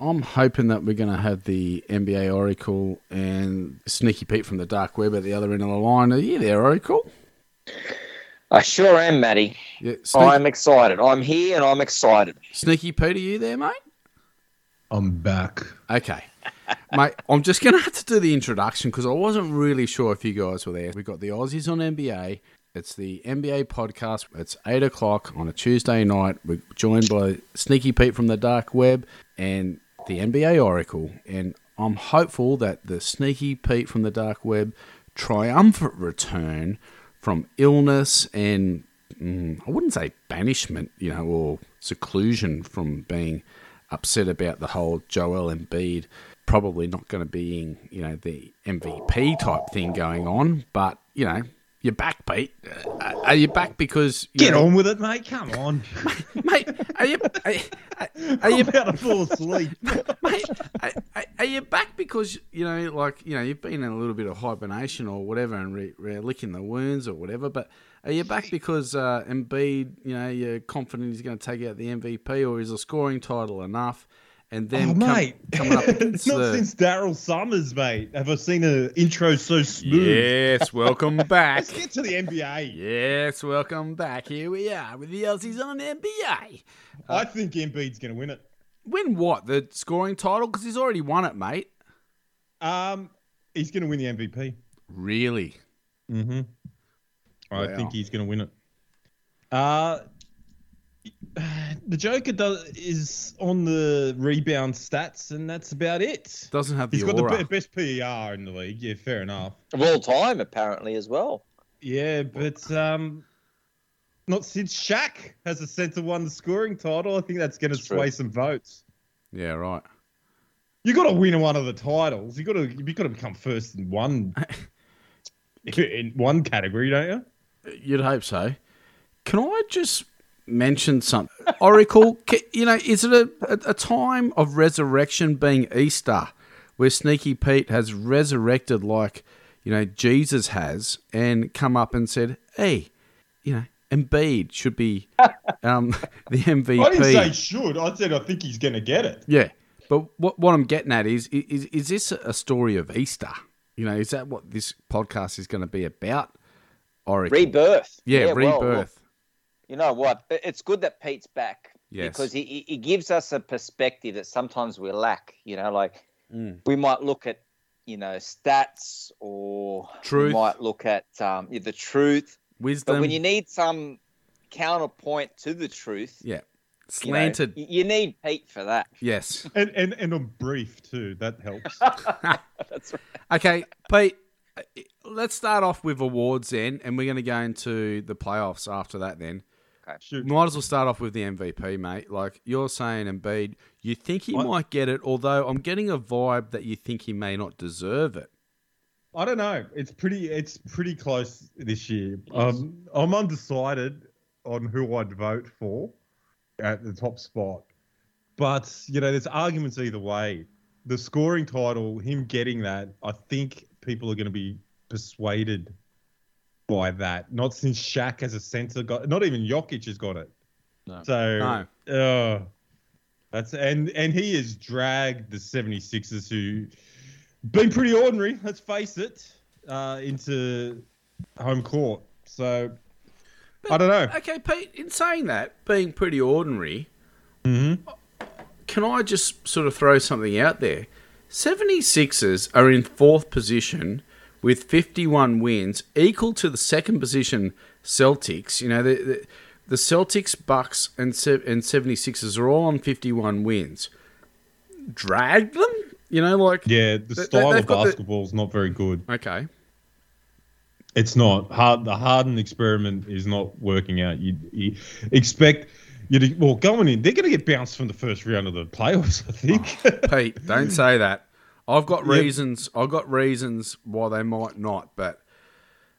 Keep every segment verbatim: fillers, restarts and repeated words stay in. I'm hoping that we're going to have the N B A Oracle and Sneaky Pete from the dark web at the other end of the line. Are you there, Oracle? I sure am, Matty. Yeah, Sneak- I'm excited. I'm here and I'm excited. Sneaky Pete, are you there, mate? I'm back. Okay. Mate, I'm just going to have to do the introduction because I wasn't really sure if you guys were there. We've got the Aussies on N B A. It's the N B A podcast. It's eight o'clock on a Tuesday night. We're joined by Sneaky Pete from the dark web and the N B A Oracle. And I'm hopeful that the Sneaky Pete from the dark web triumphant return from illness and, mm, I wouldn't say banishment, you know, or seclusion from being upset about the whole Joel Embiid probably not going to be, you know, the M V P type thing going on, but, you know, you're back, Pete. Uh, are you back because... You Get know, on with it, mate. Come on. Mate, mate are you... Are, are, are you about to fall asleep. Mate, are, are you back because, you know, like, you know, you've been in a little bit of hibernation or whatever and re, re, licking the wounds or whatever, but are you back because uh, Embiid, you know, you're confident he's going to take out the M V P or is the scoring title enough? And then oh, come, mate, coming up against not the... since Darryl Summers, mate. Have I seen an intro so smooth? Yes, welcome back. Let's get to the N B A. Yes, welcome back. Here we are with the Aussies on N B A. Uh, I think Embiid's going to win it. Win what? The scoring title? Because he's already won it, mate. Um, he's going to win the M V P. Really? Mm-hmm. I wow. think he's going to win it. Uh. The Joker does, is on the rebound stats, and that's about it. Doesn't have the aura. He's got the best P E R in the league. Yeah, fair enough. Of all time, apparently, as well. Yeah, but um, not since Shaq has a sense of won the scoring title. I think that's going to sway true. some votes. Yeah, right. You got to win one of the titles. You got to you got to become first in one in one category, don't you? You'd hope so. Can I just mentioned something, Oracle, you know, is it a, a, a time of resurrection being Easter where Sneaky Pete has resurrected like, you know, Jesus has and come up and said, hey, you know, Embiid should be um, the M V P. I didn't say should. I said I think he's going to get it. Yeah. But what, what I'm getting at is, is, is this a story of Easter? You know, is that what this podcast is going to be about? Oracle. Rebirth. Yeah, yeah rebirth. Well, well. You know what? It's good that Pete's back yes. because he, he gives us a perspective that sometimes we lack. You know, like mm. we might look at, you know, stats or truth. We might look at um, the truth. Wisdom. But when you need some counterpoint to the truth. Yeah. Slanted. You know, you need Pete for that. Yes. And, and, and I'm brief too. That helps. That's right. Okay, Pete. Let's start off with awards then, and we're going to go into the playoffs after that then. Shoot. Might as well start off with the M V P, mate. Like you're saying, Embiid, you think he what? might get it, although I'm getting a vibe that you think he may not deserve it. I don't know. It's pretty. It's pretty close this year. Um, I'm undecided on who I'd vote for at the top spot, but you know, there's arguments either way. The scoring title, him getting that, I think people are going to be persuaded by that. Not since Shaq as a center got, not even Jokic has got it. No. So no. Uh, that's and and he has dragged the seventy-sixers who been pretty ordinary, let's face it, uh, into home court. So but, I don't know. Okay, Pete, in saying that, being pretty ordinary, mm-hmm. can I just sort of throw something out there? seventy-sixers are in fourth position with fifty-one wins, equal to the second position Celtics. You know, the the, the Celtics, Bucks, and and seventy-sixers are all on fifty-one wins. Drag them? You know, like... Yeah, the style they, of basketball is the... not very good. Okay. It's not. Hard, the Harden experiment is not working out. You, you expect... You'd, well, going in, they're going to get bounced from the first round of the playoffs, I think. Oh, Pete, don't say that. I've got reasons. Yep. I've got reasons why they might not, but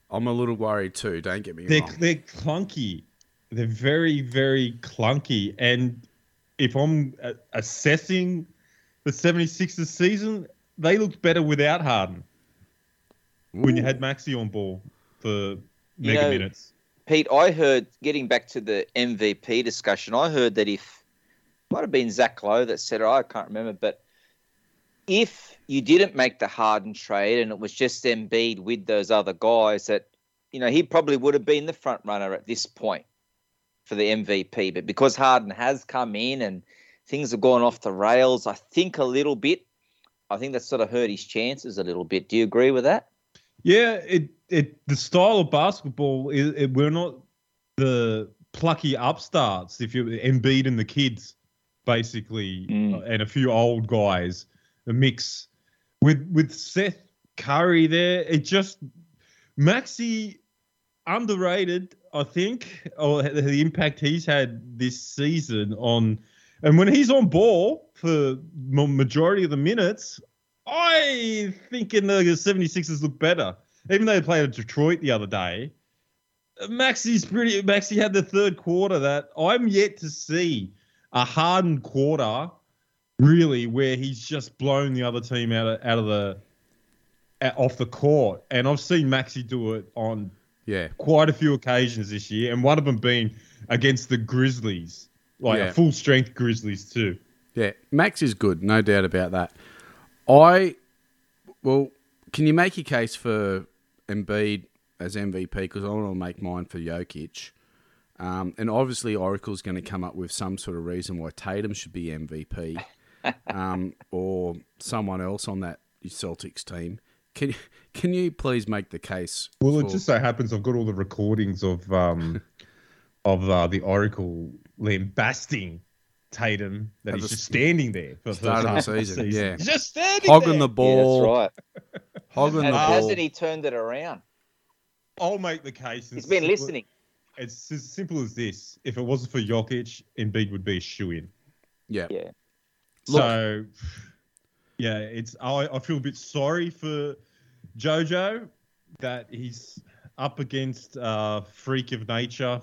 I'm a little worried too. Don't get me they're, wrong. They're clunky. They're very, very clunky. And if I'm assessing the seventy-sixers season, they looked better without Harden Ooh. when you had Maxey on ball for mega you know, minutes. Pete, I heard, getting back to the M V P discussion, I heard that if might have been Zach Lowe that said it. I can't remember. But if you didn't make the Harden trade and it was just Embiid with those other guys, that, you know, he probably would have been the front runner at this point for the M V P. But because Harden has come in and things have gone off the rails, I think a little bit, I think that's sort of hurt his chances a little bit. Do you agree with that? Yeah, it it the style of basketball is it, we're not the plucky upstarts. If you Embiid and the kids, basically, mm. and a few old guys, a mix with with Seth Curry there. It just Maxey underrated, I think, or the impact he's had this season on. And when he's on ball for majority of the minutes, I think in the seventy-sixers look better. Even though they played at Detroit the other day, Maxey's pretty. Maxey had the third quarter that I'm yet to see a Harden quarter, really, where he's just blown the other team out of out of the out, off the court. And I've seen Maxey do it on yeah quite a few occasions this year, and one of them being against the Grizzlies. Like yeah. a full-strength Grizzlies too. Yeah, Max is good, no doubt about that. I, well, can you make your case for Embiid as M V P? Because I want to make mine for Jokic. Um, and obviously Oracle's going to come up with some sort of reason why Tatum should be M V P um, or someone else on that Celtics team. Can, can you please make the case? Well, for... it just so happens I've got all the recordings of... Um... of uh, the Oracle lambasting Tatum that Have he's just standing there for the start of the season. season. Yeah. He's just standing Hogging there. Hogging the ball. Yeah, that's right. Hogging the ball. Hasn't he turned it around? I'll make the case. He's been simple, listening. It's as simple as this. If it wasn't for Jokic, Embiid would be a shoe-in. Yeah. yeah. So, Look. yeah, it's. I, I feel a bit sorry for JoJo that he's up against a uh, freak of nature.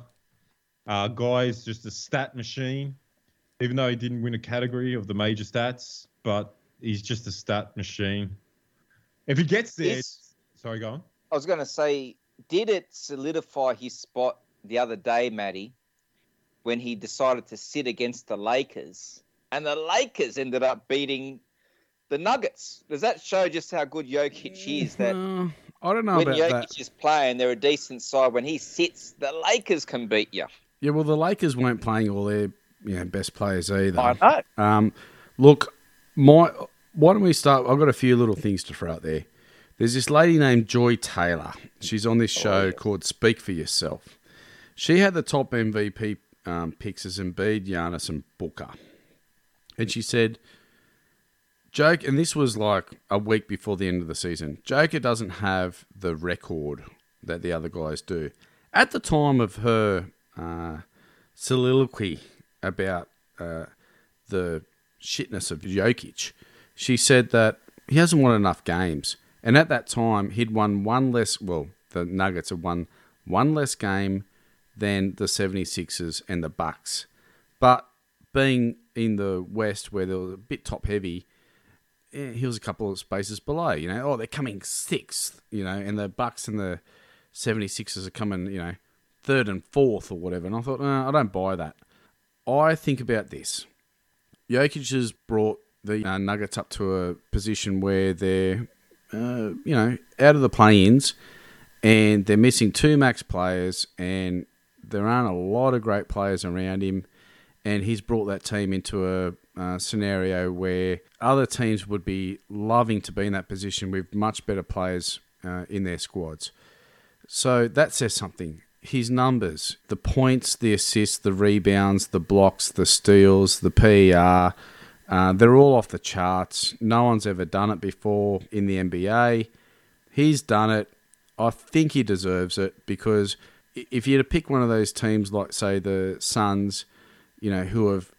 Uh, guy's just a stat machine, even though he didn't win a category of the major stats, but he's just a stat machine. If he gets there... Is, sorry, go on. I was going to say, did it solidify his spot the other day, Matty, when he decided to sit against the Lakers, and the Lakers ended up beating the Nuggets? Does that show just how good Jokic is? That uh, I don't know about that. When Jokic is playing, they're a decent side. When he sits, the Lakers can beat you. Yeah, well, the Lakers weren't playing all their you know, best players either. I know. Um, look, my, why don't we start? I've got a few little things to throw out there. There's this lady named Joy Taylor. She's on this show oh, yeah. called Speak for Yourself. She had the top M V P um, picks as Embiid, Giannis, and Booker. And she said, Joke, and this was like a week before the end of the season, Joker doesn't have the record that the other guys do. At the time of her... Uh, soliloquy about uh, the shitness of Jokic, she said that he hasn't won enough games. And at that time, he'd won one less... Well, the Nuggets had won one less game than the seventy-sixers and the Bucks. But being in the West, where they were a bit top-heavy, he was a couple of spaces below. You know, oh, they're coming sixth, you know, and the Bucks and the seventy-sixers are coming, you know, third and fourth or whatever. And I thought, no, I don't buy that. I think about this. Jokic has brought the uh, Nuggets up to a position where they're, uh, you know, out of the play-ins, and they're missing two max players, and there aren't a lot of great players around him. And he's brought that team into a uh, scenario where other teams would be loving to be in that position with much better players uh, in their squads. So that says something. His numbers, the points, the assists, the rebounds, the blocks, the steals, the P E R, uh, they're all off the charts. No one's ever done it before in the N B A. He's done it. I think he deserves it, because if you had to pick one of those teams like, say, the Suns, you know, who have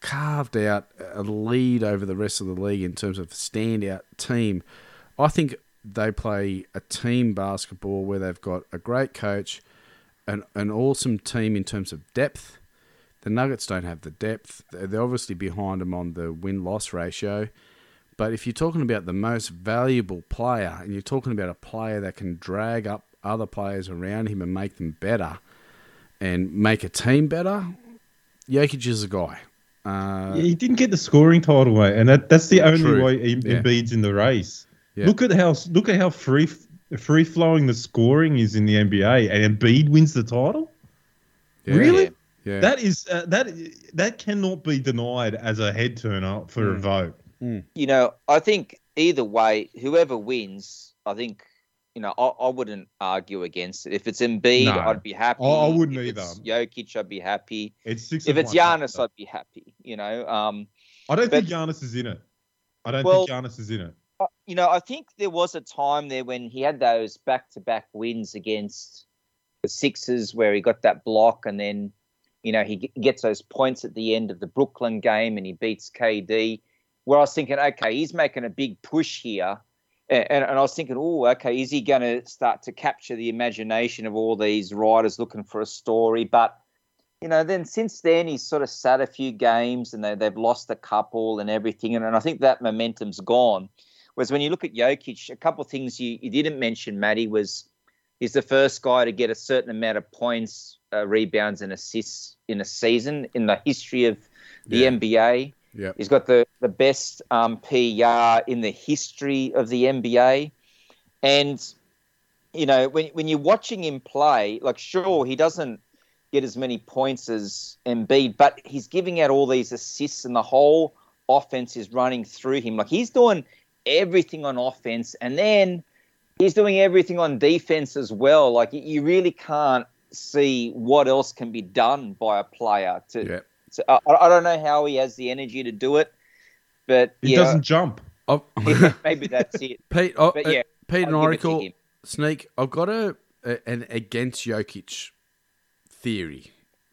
carved out a lead over the rest of the league in terms of standout team, I think they play a team basketball where they've got a great coach, An, an awesome team in terms of depth. The Nuggets don't have the depth. They're obviously behind them on the win-loss ratio. But if you're talking about the most valuable player, and you're talking about a player that can drag up other players around him and make them better and make a team better, Jokic is a guy. Uh, yeah, he didn't get the scoring title away, and that, that's the only true. way Embiid's yeah. beats in the race. Yeah. Look at how look at how free free flowing the scoring is in the N B A, and Embiid wins the title. Yeah. Really? Yeah. That is uh, that that cannot be denied as a head turner for mm. a vote. Mm. You know, I think either way, whoever wins, I think. You know, I, I wouldn't argue against it. If it's Embiid, no. I'd be happy. I, I wouldn't if either. If it's Jokic, I'd be happy. It's six if it's Giannis, I'd be happy. You know, um, I don't but, think Giannis is in it. I don't well, think Giannis is in it. You know, I think there was a time there when he had those back-to-back wins against the Sixers, where he got that block, and then you know he gets those points at the end of the Brooklyn game, and he beats K D. Where I was thinking, okay, he's making a big push here. And, and I was thinking, oh, okay, is he going to start to capture the imagination of all these writers looking for a story? But, you know, then since then he's sort of sat a few games and they, they've lost a couple and everything. And, and I think that momentum's gone. Whereas when you look at Jokic, a couple of things you, you didn't mention, Matty, was he's the first guy to get a certain amount of points, uh, rebounds and assists in a season in the history of the yeah. N B A. Yep. He's got the, the best um, P R in the history of the N B A. And, you know, when when you're watching him play, like, sure, he doesn't get as many points as Embiid, but he's giving out all these assists and the whole offense is running through him. Like, he's doing everything on offense and then he's doing everything on defense as well. Like, you really can't see what else can be done by a player to yep. – So, I, I don't know how he has the energy to do it, but he yeah, doesn't jump. Maybe that's it. Pete, I, but yeah, uh, Pete and Oracle Sneak. I've got a, a an against Jokic theory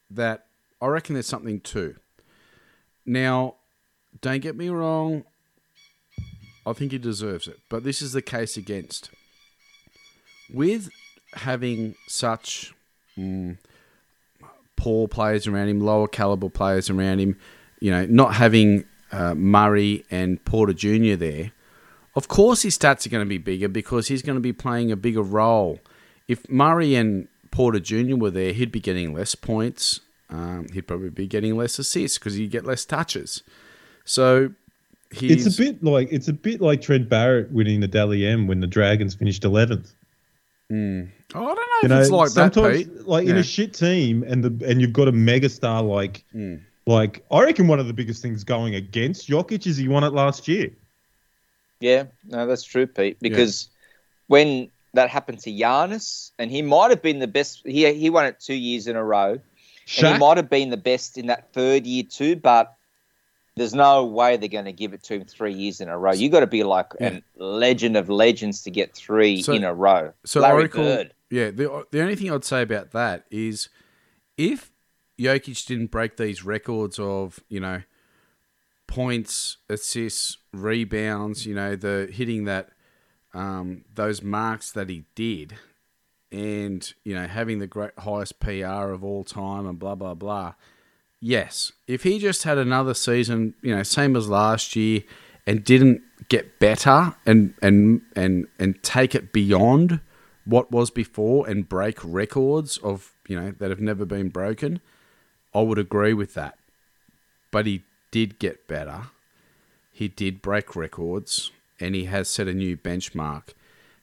that I reckon there's something to. Now, don't get me wrong. I think he deserves it, but this is the case against. With having such. Mm, poor players around him, lower caliber players around him, you know, not having uh, Murray and Porter Junior there, of course his stats are going to be bigger because he's going to be playing a bigger role. If Murray and Porter Junior were there, he'd be getting less points. Um, he'd probably be getting less assists because he'd get less touches. So he's... It's a bit like it's a bit like Trent Barrett winning the Dally M when the Dragons finished eleventh. Mm. Oh, I don't know you if know, it's like sometimes, that, Pete. Like yeah. in a shit team, and the and you've got a megastar like mm. like I reckon one of the biggest things going against Jokic is he won it last year. Yeah, no, that's true, Pete. Because yeah. when that happened to Giannis, and he might have been the best. He he won it two years in a row, Shaq? And he might have been the best in that third year too. But there's no way they're going to give it to him three years in a row. You got to be like yeah. a legend of legends to get three so, in a row. So Larry Oracle, Bird. Yeah, the the only thing I'd say about that is if Jokic didn't break these records of, you know, points, assists, rebounds, you know, the hitting that um, those marks that he did and, you know, having the great highest P R of all time and blah, blah, blah. Yes, if he just had another season, you know, same as last year, and didn't get better and and and and take it beyond what was before and break records of, you know, that have never been broken, I would agree with that. But he did get better. He did break records, and he has set a new benchmark.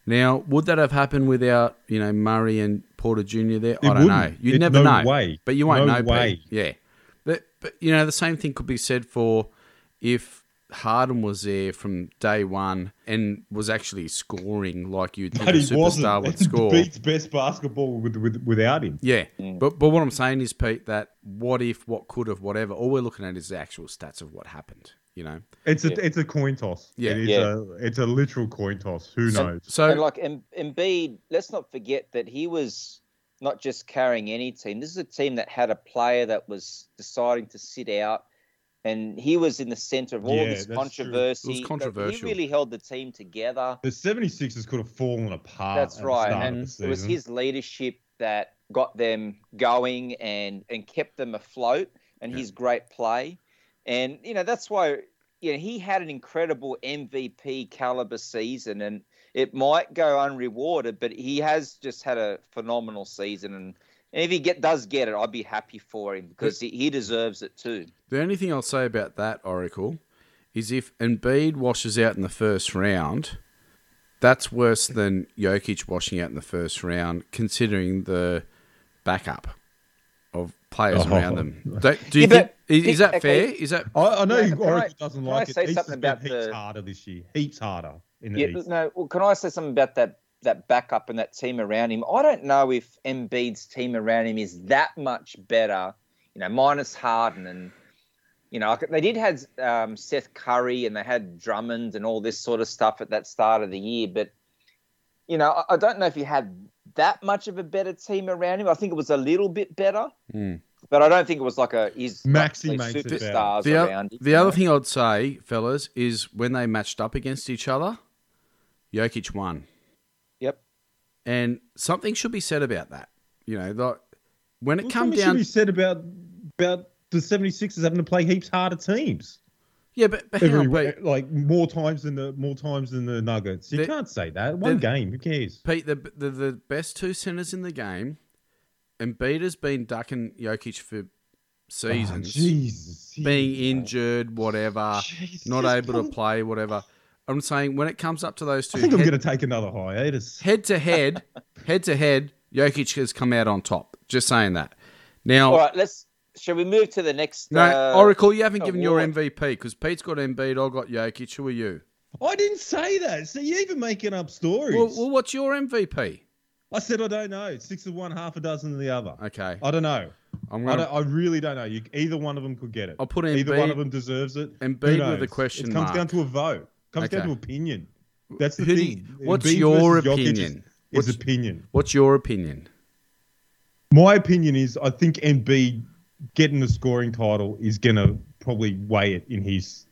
Now, would that have happened without, you know, Murray and Porter Junior there? It I don't wouldn't. know. You'd it, never no know. Way. But you won't no know. Way. Pete. Yeah. But, but, you know, the same thing could be said for if Harden was there from day one and was actually scoring like you'd think a superstar wasn't. would score. He beats best basketball with, with, without him. Yeah. Mm. But but what I'm saying is, Pete, that what if, what could have, whatever, all we're looking at is the actual stats of what happened, you know? It's a, yeah. it's a coin toss. Yeah. It is yeah. A, it's a literal coin toss. Who so, knows? So, and like Embiid, let's not forget that he was... not just carrying any team. This is a team that had a player that was deciding to sit out, and he was in the center of all yeah, this controversy. True. It was controversial. He really held the team together. The 76ers could have fallen apart. That's right, and it was his leadership that got them going and, and kept them afloat, and yeah. his great play. And, you know, that's why you know, he had an incredible M V P caliber season, and it might go unrewarded, but he has just had a phenomenal season, and And if he get, does get it, I'd be happy for him because he, he deserves it too. The only thing I'll say about that, Oracle, is if Embiid washes out in the first round, that's worse than Jokic washing out in the first round, considering the backup of players oh, around them. Do, do you yeah, think, is, is that fair? Is that? I, I know yeah, Oracle I, doesn't like I say it. Something about heaps the, harder this year. Heaps harder in the yeah, East. No, well, can I say something about that? that backup and that team around him. I don't know if Embiid's team around him is that much better, you know, minus Harden. And, you know, they did have um, Seth Curry and they had Drummond and all this sort of stuff at that start of the year. But, you know, I, I don't know if he had that much of a better team around him. I think it was a little bit better, mm. but I don't think it was like a his Maxey like, makes superstars the, around him. The other know. thing I'd say, fellas, is when they matched up against each other, Jokic won. And something should be said about that. You know, like when it well, comes down... Something should be said about about the 76ers having to play heaps harder teams. Yeah, but... but Every, on, like, more times than the more times than the Nuggets. You can't say that. One game, who cares? Pete, the, the, the best two centers in the game, Embiid has been ducking Jokic for seasons. Oh, Jesus. Being yeah. injured, whatever. Jesus, not able come... to play, whatever. I'm saying when it comes up to those two... I think head, I'm going to take another hiatus. Head-to-head, head-to-head, Jokic has come out on top. Just saying that. Now... All right, let's... Shall we move to the next... No, uh, Oracle, you haven't award. given your M V P because Pete's got Embiid, I've got Jokic. Who are you? I didn't say that. So you're even making up stories. Well, well, what's your M V P? I said I don't know. Six of one, half a dozen of the other. Okay. I don't know. I'm gonna... I, don't, I really don't know. You, either one of them could get it. I'll put Embiid... Either one of them deserves it. Embiid with a question mark. It comes down to a vote. Comes okay. down to opinion. That's the Who thing. You, what's Embiid your opinion? Is, is what's, opinion. What's your opinion? My opinion is I think Embiid getting the scoring title is going to probably weigh it in his...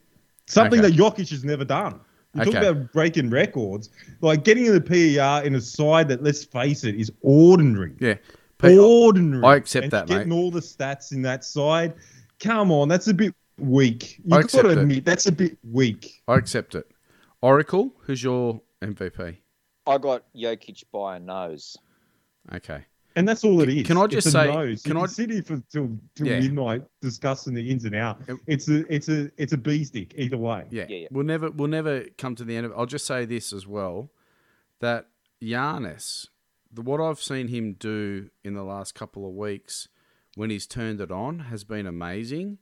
Something okay. that Jokic has never done. You okay. talk about breaking records. Like getting in the P E R in a side that, let's face it, is ordinary. Yeah. Pete, ordinary. I accept and that, getting mate. Getting all the stats in that side. Come on, that's a bit... Weak. You've got to admit, it. that's a bit weak. I accept it. Oracle, who's your M V P? I got Jokic by a nose. Okay. And that's all it is. Can I just it's say... A nose. Can you I can sit here for till, till yeah. midnight discussing the ins and outs. It's a it's a, it's a bee stick either way. Yeah. yeah, yeah. We'll never we'll never come to the end of it. I'll just say this as well, that Giannis, the, what I've seen him do in the last couple of weeks when he's turned it on has been amazing.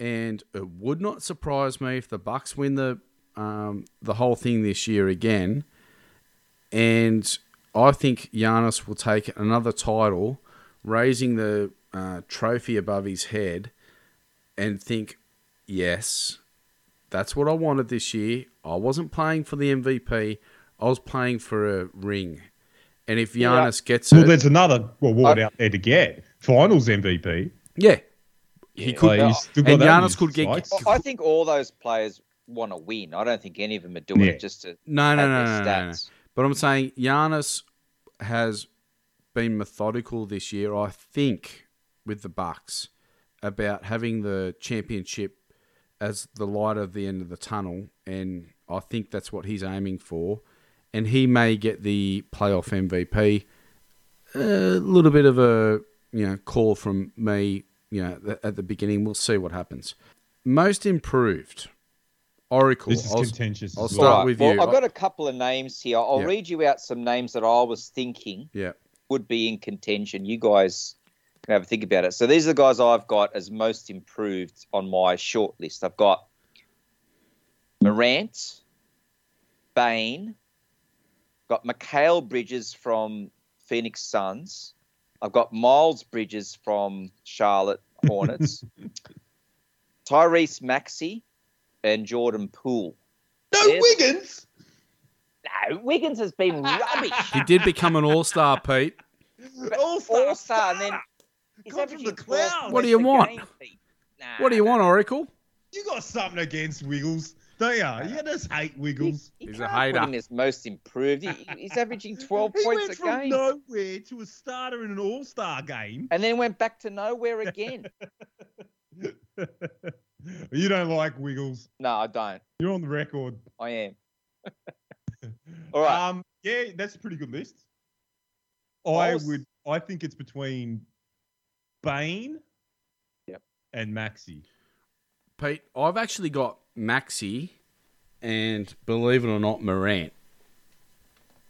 And it would not surprise me if the Bucks win the um, the whole thing this year again. And I think Giannis will take another title, raising the uh, trophy above his head and think, yes, that's what I wanted this year. I wasn't playing for the M V P. I was playing for a ring. And if Giannis yeah. gets well, it... Well, there's another award I, out there to get. Finals M V P. Yeah. He could, like, still got and Giannis could get. Could, I think all those players want to win. I don't think any of them are doing yeah. it just to no, no, no, their no, stats. No, no. But I'm saying Giannis has been methodical this year, I think, with the Bucks about having the championship as the light at the end of the tunnel, and I think that's what he's aiming for. And he may get the playoff M V P. A little bit of a you know call from me. You know, at the beginning, we'll see what happens. Most improved, Oracle. This is I'll, contentious. I'll start right. with well, you. I've got a couple of names here. I'll yep. read you out some names that I was thinking yep. would be in contention. You guys can have a think about it. So these are the guys I've got as most improved on my short list. I've got Morant, Bane, got Mikal Bridges from Phoenix Suns. I've got Miles Bridges from Charlotte Hornets, Tyrese Maxey, and Jordan Poole. No There's... Wiggins? No, Wiggins has been rubbish. He did become an all-star, Pete. All-star. All-star, and then... Come from the clouds. What do you want? Game, nah, what do you want, Oracle? You got something against Wiggles. Don't you? You just hate Wiggles. He, he he's a hater. He's most improved. He, he's averaging twelve he points a game. He went from nowhere to a starter in an all-star game. And then went back to nowhere again. You don't like Wiggles. No, I don't. You're on the record. I am. All right. Um, yeah, that's a pretty good list. I, I was... would I think it's between Bane yep. and Maxey. Pete, I've actually got Maxey and, believe it or not, Morant.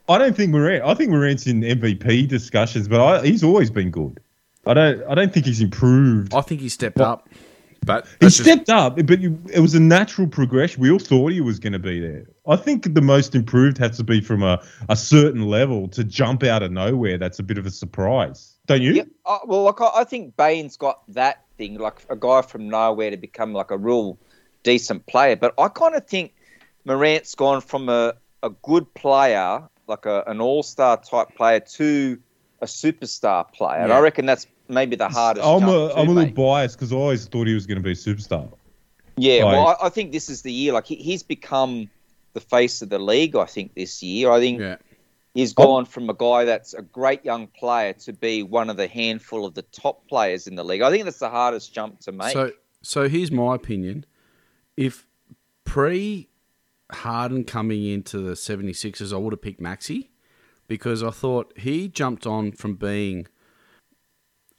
I don't think Morant. I think Morant's in M V P discussions, but I, he's always been good. I don't. I don't think he's improved. I think he stepped but, up. But he stepped just... up, but it was a natural progression. We all thought he was going to be there. I think the most improved has to be from a, a certain level to jump out of nowhere. That's a bit of a surprise, don't you? Yeah, uh, well, like I, I think Bane's got that thing, like a guy from nowhere to become like a real decent player. But I kind of think Morant's gone from a, a good player, like a, an all-star type player, to a superstar player. Yeah. And I reckon that's maybe the hardest. I'm a, to, I'm a little mate. biased because I always thought he was going to be a superstar. Yeah, like, well, I, I think this is the year. Like he, he's become the face of the league, I think, this year. I think yeah. he's gone from a guy that's a great young player to be one of the handful of the top players in the league. I think that's the hardest jump to make. So, so here's my opinion. If pre-Harden coming into the 76ers, I would have picked Maxey because I thought he jumped on from being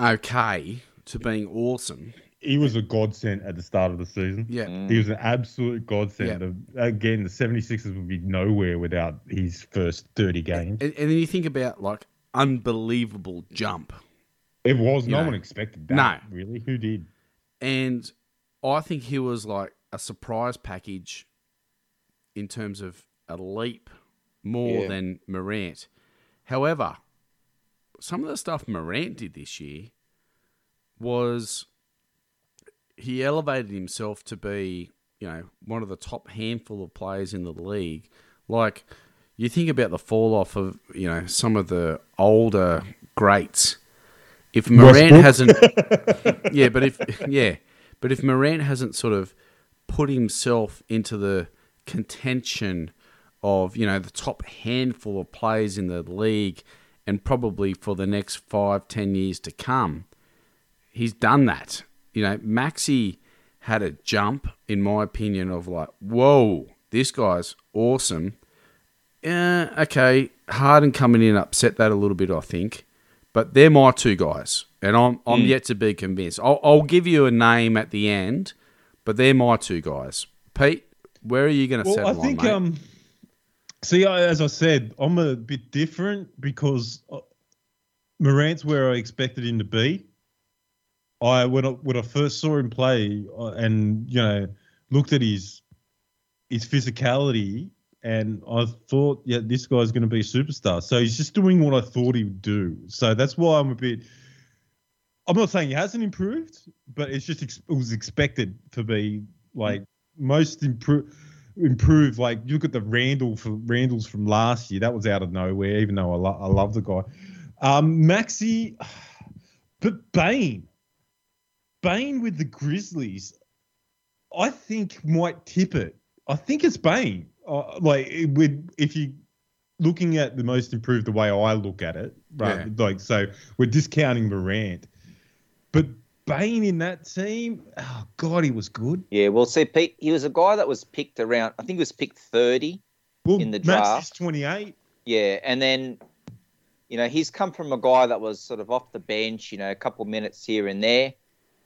okay to being awesome. He was a godsend at the start of the season. Yeah. Mm. He was an absolute godsend. Yeah. Again, the 76ers would be nowhere without his first thirty games. And, and then you think about, like, unbelievable jump. It was. You no know. one expected that. No. Really? Who did? And I think he was, like, a surprise package in terms of a leap more yeah. than Morant. However, some of the stuff Morant did this year was he elevated himself to be, you know, one of the top handful of players in the league. Like, you think about the fall off of, you know, some of the older greats. If Morant hasn't, yeah, but if yeah, but if Morant hasn't sort of put himself into the contention of, you know, the top handful of players in the league. And probably for the next five, ten years to come, he's done that. You know, Maxey had a jump, in my opinion, of like, whoa, this guy's awesome. Uh, okay, Harden coming in upset that a little bit, I think. But they're my two guys, and I'm I'm mm. yet to be convinced. I'll, I'll give you a name at the end, but they're my two guys. Pete, where are you going to well, settle I think, on, mate? Um... See, I, as I said, I'm a bit different because Morant's where I expected him to be. I when I, when I first saw him play and, you know, looked at his his physicality, and I thought, yeah, this guy's going to be a superstar. So he's just doing what I thought he would do. So that's why I'm a bit – I'm not saying he hasn't improved, but it's just it was expected to be, like, most improved – Improve like you look at the Randall for Randall's from last year. That was out of nowhere. Even though I, lo- I love the guy, um, Maxey, but Bane, Bane with the Grizzlies, I think might tip it. I think it's Bane. Uh, like it would, if you looking at the most improved, the way I look at it, right? Yeah. Like so, we're discounting Morant, but Bane in that team, oh, God, he was good. Yeah, well, see, Pete, he was a guy that was picked around, I think he was picked thirty well, in the draft. Max is twenty-eight. Yeah, and then, you know, he's come from a guy that was sort of off the bench, you know, a couple minutes here and there,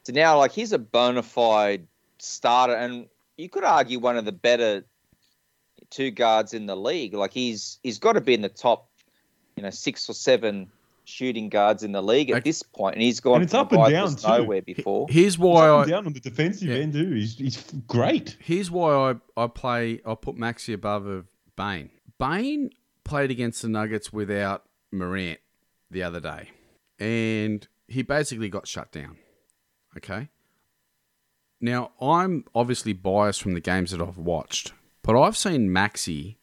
to now, like, he's a bona fide starter, and you could argue one of the better two guards in the league. Like, he's he's got to be in the top, you know, six or seven shooting guards in the league at this point, and he's gone and it's up and down too. Nowhere before. Here's why he's up and I down on the defensive yeah. end too. He's, he's great. Here's why I, I play. I put Maxey above of Bane. Bane played against the Nuggets without Morant the other day, and he basically got shut down. Okay. Now I'm obviously biased from the games that I've watched, but I've seen Maxey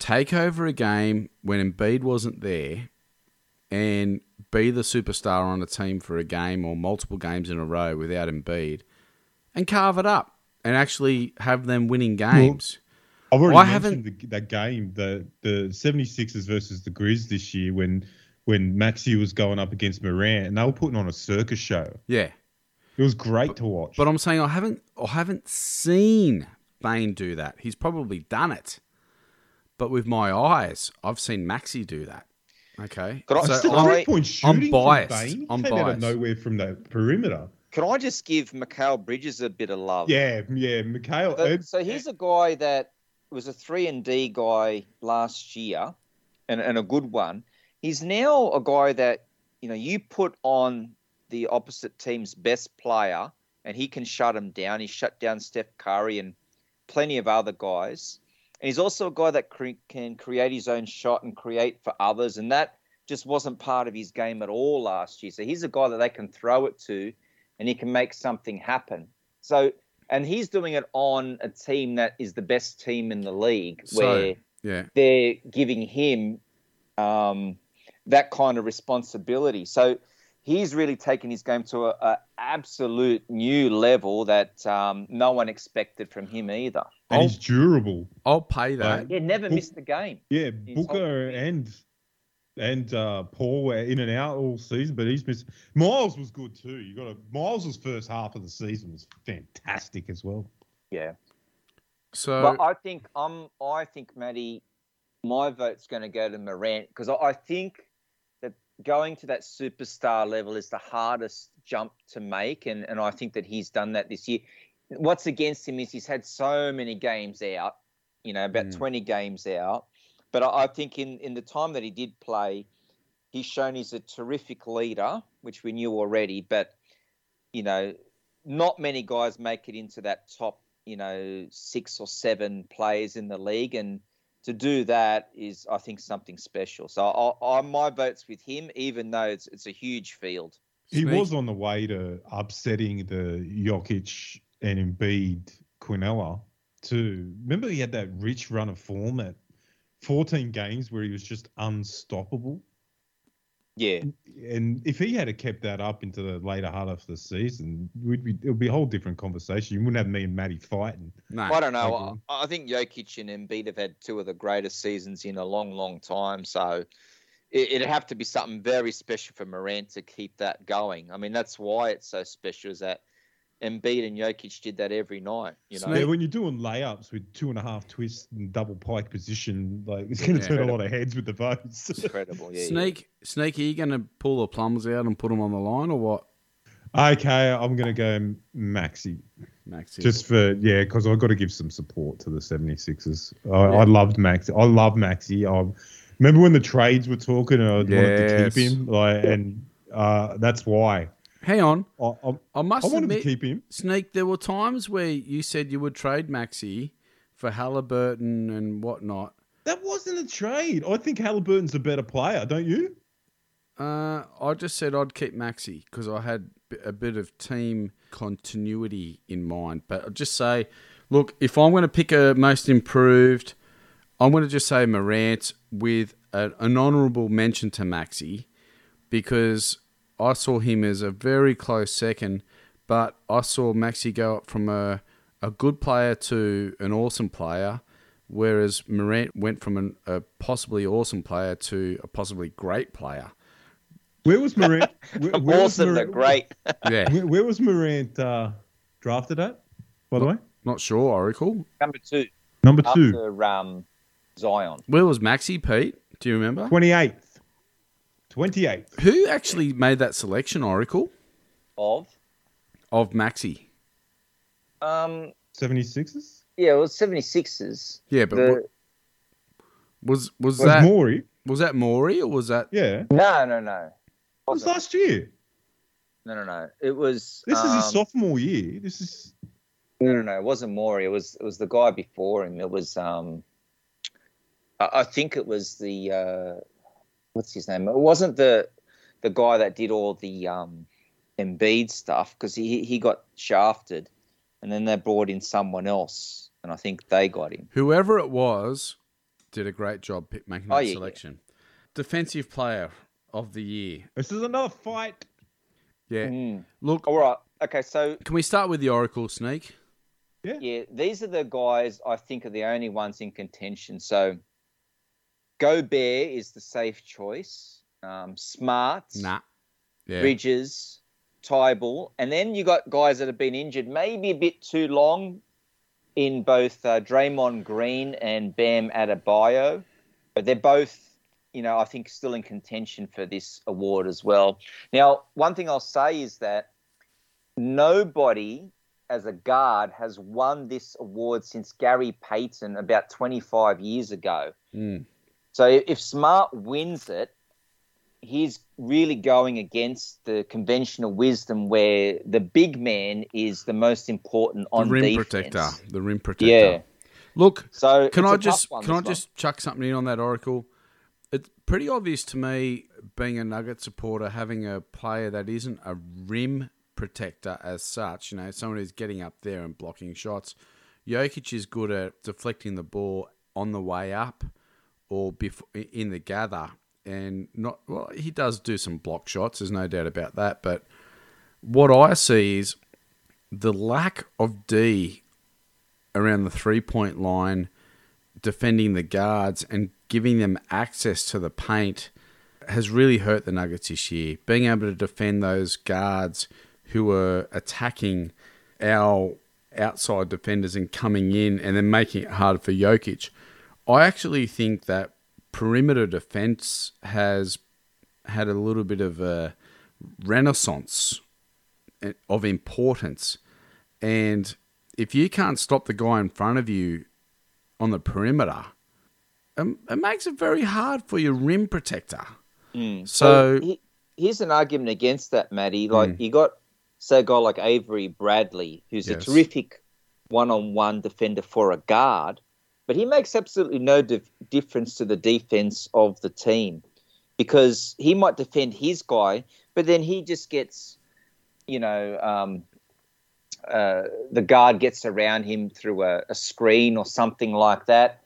take over a game when Embiid wasn't there and be the superstar on a team for a game or multiple games in a row without Embiid and carve it up and actually have them winning games. Well, I've already I mentioned haven't... the, that game, the, the 76ers versus the Grizz this year when when Maxey was going up against Morant and they were putting on a circus show. Yeah. It was great but, to watch. But I'm saying I haven't I haven't seen Bane do that. He's probably done it. But with my eyes, I've seen Maxey do that. Okay. Could I, so the three point shooting I'm biased. From Bane I'm came biased. Out of nowhere from the perimeter. Can I just give Mikal Bridges a bit of love? Yeah, yeah, Mikal. So, so he's a guy that was a three and D guy last year, and, and a good one. He's now a guy that, you know, you put on the opposite team's best player, and he can shut him down. He shut down Steph Curry and plenty of other guys. And he's also a guy that cre- can create his own shot and create for others, and that just wasn't part of his game at all last year. So he's a guy that they can throw it to, and he can make something happen. So, and he's doing it on a team that is the best team in the league, where so, yeah. they're giving him um, that kind of responsibility. So he's really taken his game to a, a absolute new level that um, no one expected from him either. And he's durable. I'll pay that. Uh, yeah, never Bo- missed a game. Yeah, Booker and and uh, Paul were in and out all season, but he's missed. Miles was good too. You got to Miles's first half of the season was fantastic as well. Yeah. So well, I think um, I think Matty, my vote's going to go to Morant because I, I think that going to that superstar level is the hardest jump to make, and and I think that he's done that this year. What's against him is he's had so many games out, you know, about mm. twenty games out. But I think in, in the time that he did play, he's shown he's a terrific leader, which we knew already. But, you know, not many guys make it into that top, you know, six or seven players in the league. And to do that is, I think, something special. So I, I, my vote's with him, even though it's it's a huge field. He was on the way to upsetting the Jokic and Embiid Quinella too. Remember he had that rich run of form at fourteen games where he was just unstoppable. Yeah. And if he had kept that up into the later half of the season, we'd be, it would be a whole different conversation. You wouldn't have me and Matty fighting. No. I don't know. I, I think Jokic and Embiid have had two of the greatest seasons in a long, long time. So it, it'd have to be something very special for Morant to keep that going. I mean, that's why it's so special is that Embiid and Jokic did that every night, you know. Yeah, when you're doing layups with two and a half twists and double pike position, like it's going to yeah, turn incredible. A lot of heads with the votes. Incredible, yeah. Sneak, yeah. Sneak, are you going to pull the plumbers out and put them on the line or what? Okay, I'm going to go Maxey. Maxey. Just for, yeah, because I've got to give some support to the 76ers. I, yeah. I loved Maxey. I love Maxey. I remember when the trades were talking and I wanted yes. to keep him, like, and uh, that's why. Hang on, I, I, I must I wanted admit, to keep him. Sneak, there were times where you said you would trade Maxey for Halliburton and whatnot. That wasn't a trade. I think Halliburton's a better player, don't you? Uh, I just said I'd keep Maxey because I had a bit of team continuity in mind. But I'll just say, look, if I'm going to pick a most improved, I'm going to just say Morant with a, an honourable mention to Maxey because I saw him as a very close second, but I saw Maxey go up from a, a good player to an awesome player, whereas Morant went from an, a possibly awesome player to a possibly great player. Where was Morant? Where, where awesome was Morant, to great. Yeah. Where, where was Morant uh, drafted at, by the way? Not sure, Oracle. Number two. Number two. After um, Zion. Where was Maxey, Pete? Do you remember? twenty-eighth. twenty-eighth. Who actually made that selection, Oracle? Of? Of Maxey. Um, seventy-sixers? Yeah, it was seventy-sixers. Yeah, but the... what, was was well, that... Was Morey. Was that Morey or was that... Yeah. No, no, no. It was last year. No, no, no. It was... This um, is his sophomore year. This is... No, no, no. It wasn't Morey. It was it was the guy before him. It was... um. I, I think it was the... Uh, What's his name? It wasn't the the guy that did all the um, Embiid stuff because he, he got shafted and then they brought in someone else and I think they got him. Whoever it was did a great job making that oh, yeah, selection. Yeah. Defensive player of the year. This is another fight. Yeah. Mm. Look. All right. Okay, so... Can we start with the Oracle, Sneak? Yeah. Yeah. These are the guys I think are the only ones in contention. So... Gobert is the safe choice. Um, Smart, nah. yeah. Bridges, Tybal. And then you got guys that have been injured maybe a bit too long in both uh, Draymond Green and Bam Adebayo. But they're both you know, I think still in contention for this award as well. Now, one thing I'll say is that nobody as a guard has won this award since Gary Payton about twenty-five years ago. Mm. So if Smart wins it, he's really going against the conventional wisdom where the big man is the most important on defense. The rim protector. The rim protector. Yeah. Look, so can I just can I just chuck something in on that, Oracle? It's pretty obvious to me, being a Nugget supporter, having a player that isn't a rim protector as such, you know, someone who's getting up there and blocking shots. Jokic is good at deflecting the ball on the way up or before, in the gather. And not well, he does do some block shots, there's no doubt about that. But what I see is the lack of D around the three-point line, defending the guards and giving them access to the paint has really hurt the Nuggets this year. Being able to defend those guards who are attacking our outside defenders and coming in and then making it hard for Jokic. I actually think that perimeter defense has had a little bit of a renaissance of importance. And if you can't stop the guy in front of you on the perimeter, it makes it very hard for your rim protector. Mm. So, so he, here's an argument against that, Matty. Like mm. you got, say, a guy like Avery Bradley, who's yes. a terrific one-on-one defender for a guard. But he makes absolutely no dif- difference to the defense of the team because he might defend his guy, but then he just gets, you know, um, uh, the guard gets around him through a, a screen or something like that.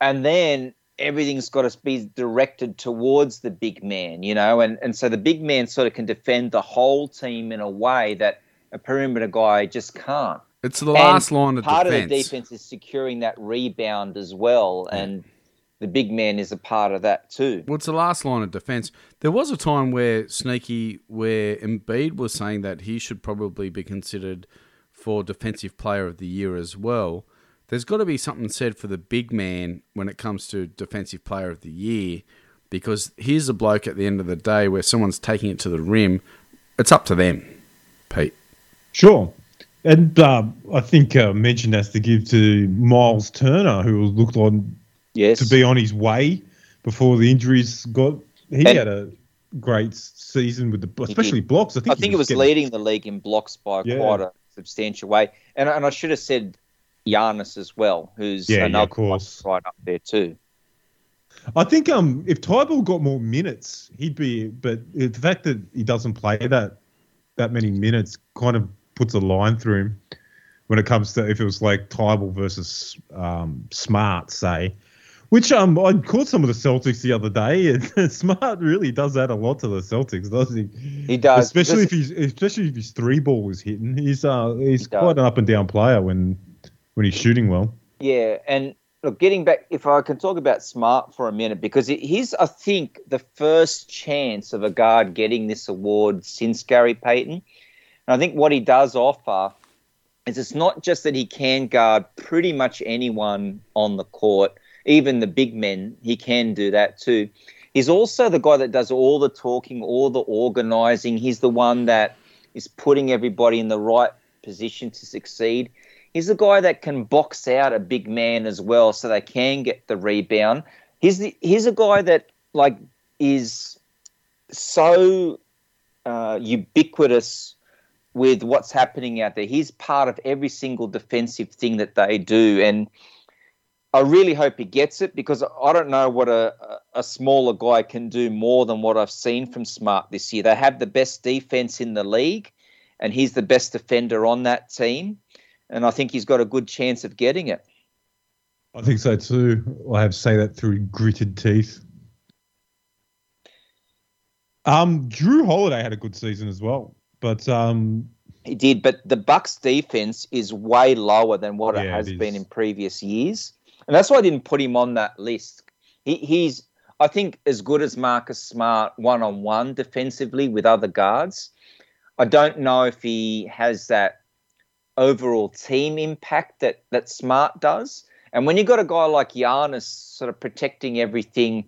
And then everything's got to be directed towards the big man, you know, and, and so the big man sort of can defend the whole team in a way that a perimeter guy just can't. It's the last and line of part defense. Part of the defense is securing that rebound as well, and the big man is a part of that too. Well, it's the last line of defense. There was a time where, Sneaky, where Embiid was saying that he should probably be considered for Defensive Player of the Year as well. There's got to be something said for the big man when it comes to Defensive Player of the Year, because here's a bloke at the end of the day where someone's taking it to the rim. It's up to them, Pete. Sure. And uh, I think uh, mention has to give to Miles Turner, who looked on yes. to be on his way before the injuries got. He and had a great season with the, especially blocks. I think I think it was, was getting, leading the league in blocks by yeah. quite a substantial way. And and I should have said Giannis as well, who's yeah, another yeah, of course. Right up there too. I think um if Tyball got more minutes, he'd be. But the fact that he doesn't play that that many minutes kind of puts a line through him when it comes to if it was like Tybal versus um, Smart, say, which um, I caught some of the Celtics the other day, and Smart really does add a lot to the Celtics, doesn't he? He does, especially if he's especially if his three ball is hitting. He's uh, he's he quite an up and down player when when he's shooting well. Yeah, and look, getting back, if I can talk about Smart for a minute, because he's I think the first chance of a guard getting this award since Gary Payton. And I think what he does offer is it's not just that he can guard pretty much anyone on the court, even the big men, he can do that too. He's also the guy that does all the talking, all the organising. He's the one that is putting everybody in the right position to succeed. He's the guy that can box out a big man as well so they can get the rebound. He's, the, he's a guy that like is so uh, ubiquitous with what's happening out there. He's part of every single defensive thing that they do. And I really hope he gets it because I don't know what a, a smaller guy can do more than what I've seen from Smart this year. They have the best defense in the league, and he's the best defender on that team. And I think he's got a good chance of getting it. I think so too. I have to say that through gritted teeth. Um, Drew Holiday had a good season as well. But um, he did, but the Bucks' defense is way lower than what yeah, it has it been in previous years, and that's why I didn't put him on that list. He, he's, I think, as good as Marcus Smart one-on-one defensively with other guards. I don't know if he has that overall team impact that that Smart does. And when you've got a guy like Giannis sort of protecting everything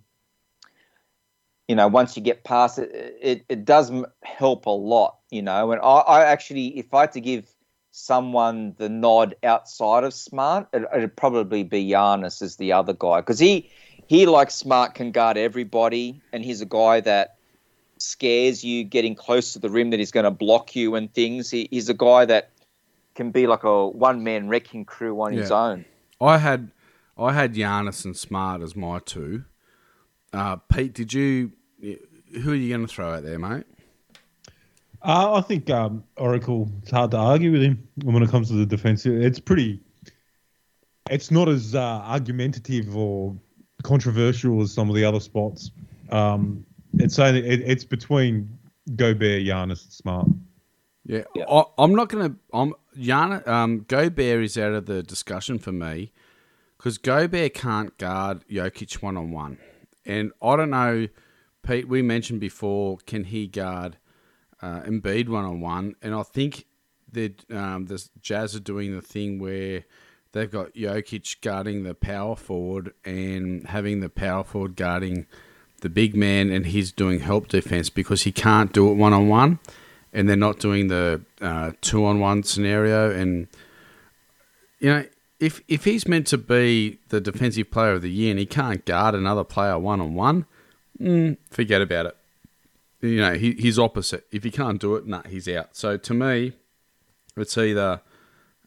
you know, once you get past it, it, it does help a lot, you know. And I, I actually, if I had to give someone the nod outside of Smart, it, it'd probably be Giannis as the other guy. Because he, he, like Smart, can guard everybody, and he's a guy that scares you getting close to the rim, that he's going to block you and things. He, he's a guy that can be like a one-man wrecking crew on yeah. his own. I had I had Giannis and Smart as my two. Uh, Pete, did you? Who are you going to throw out there, mate? Uh, I think um, Oracle. It's hard to argue with him when it comes to the defense. It's pretty. It's not as uh, argumentative or controversial as some of the other spots. Um, it's only it, it's between Gobert, Giannis, and Smart. Yeah, yeah. I, I'm not going to. I'm Giannis. Um, Gobert is out of the discussion for me because Gobert can't guard Jokic one on one. And I don't know, Pete, we mentioned before, can he guard uh, Embiid one-on-one? And I think that um, the Jazz are doing the thing where they've got Jokic guarding the power forward and having the power forward guarding the big man, and he's doing help defense because he can't do it one-on-one, and they're not doing the uh, two-on-one scenario. And, you know, If if he's meant to be the defensive player of the year and he can't guard another player one-on-one, mm, forget about it. You know, he, he's opposite. If he can't do it, nah, he's out. So to me, it's either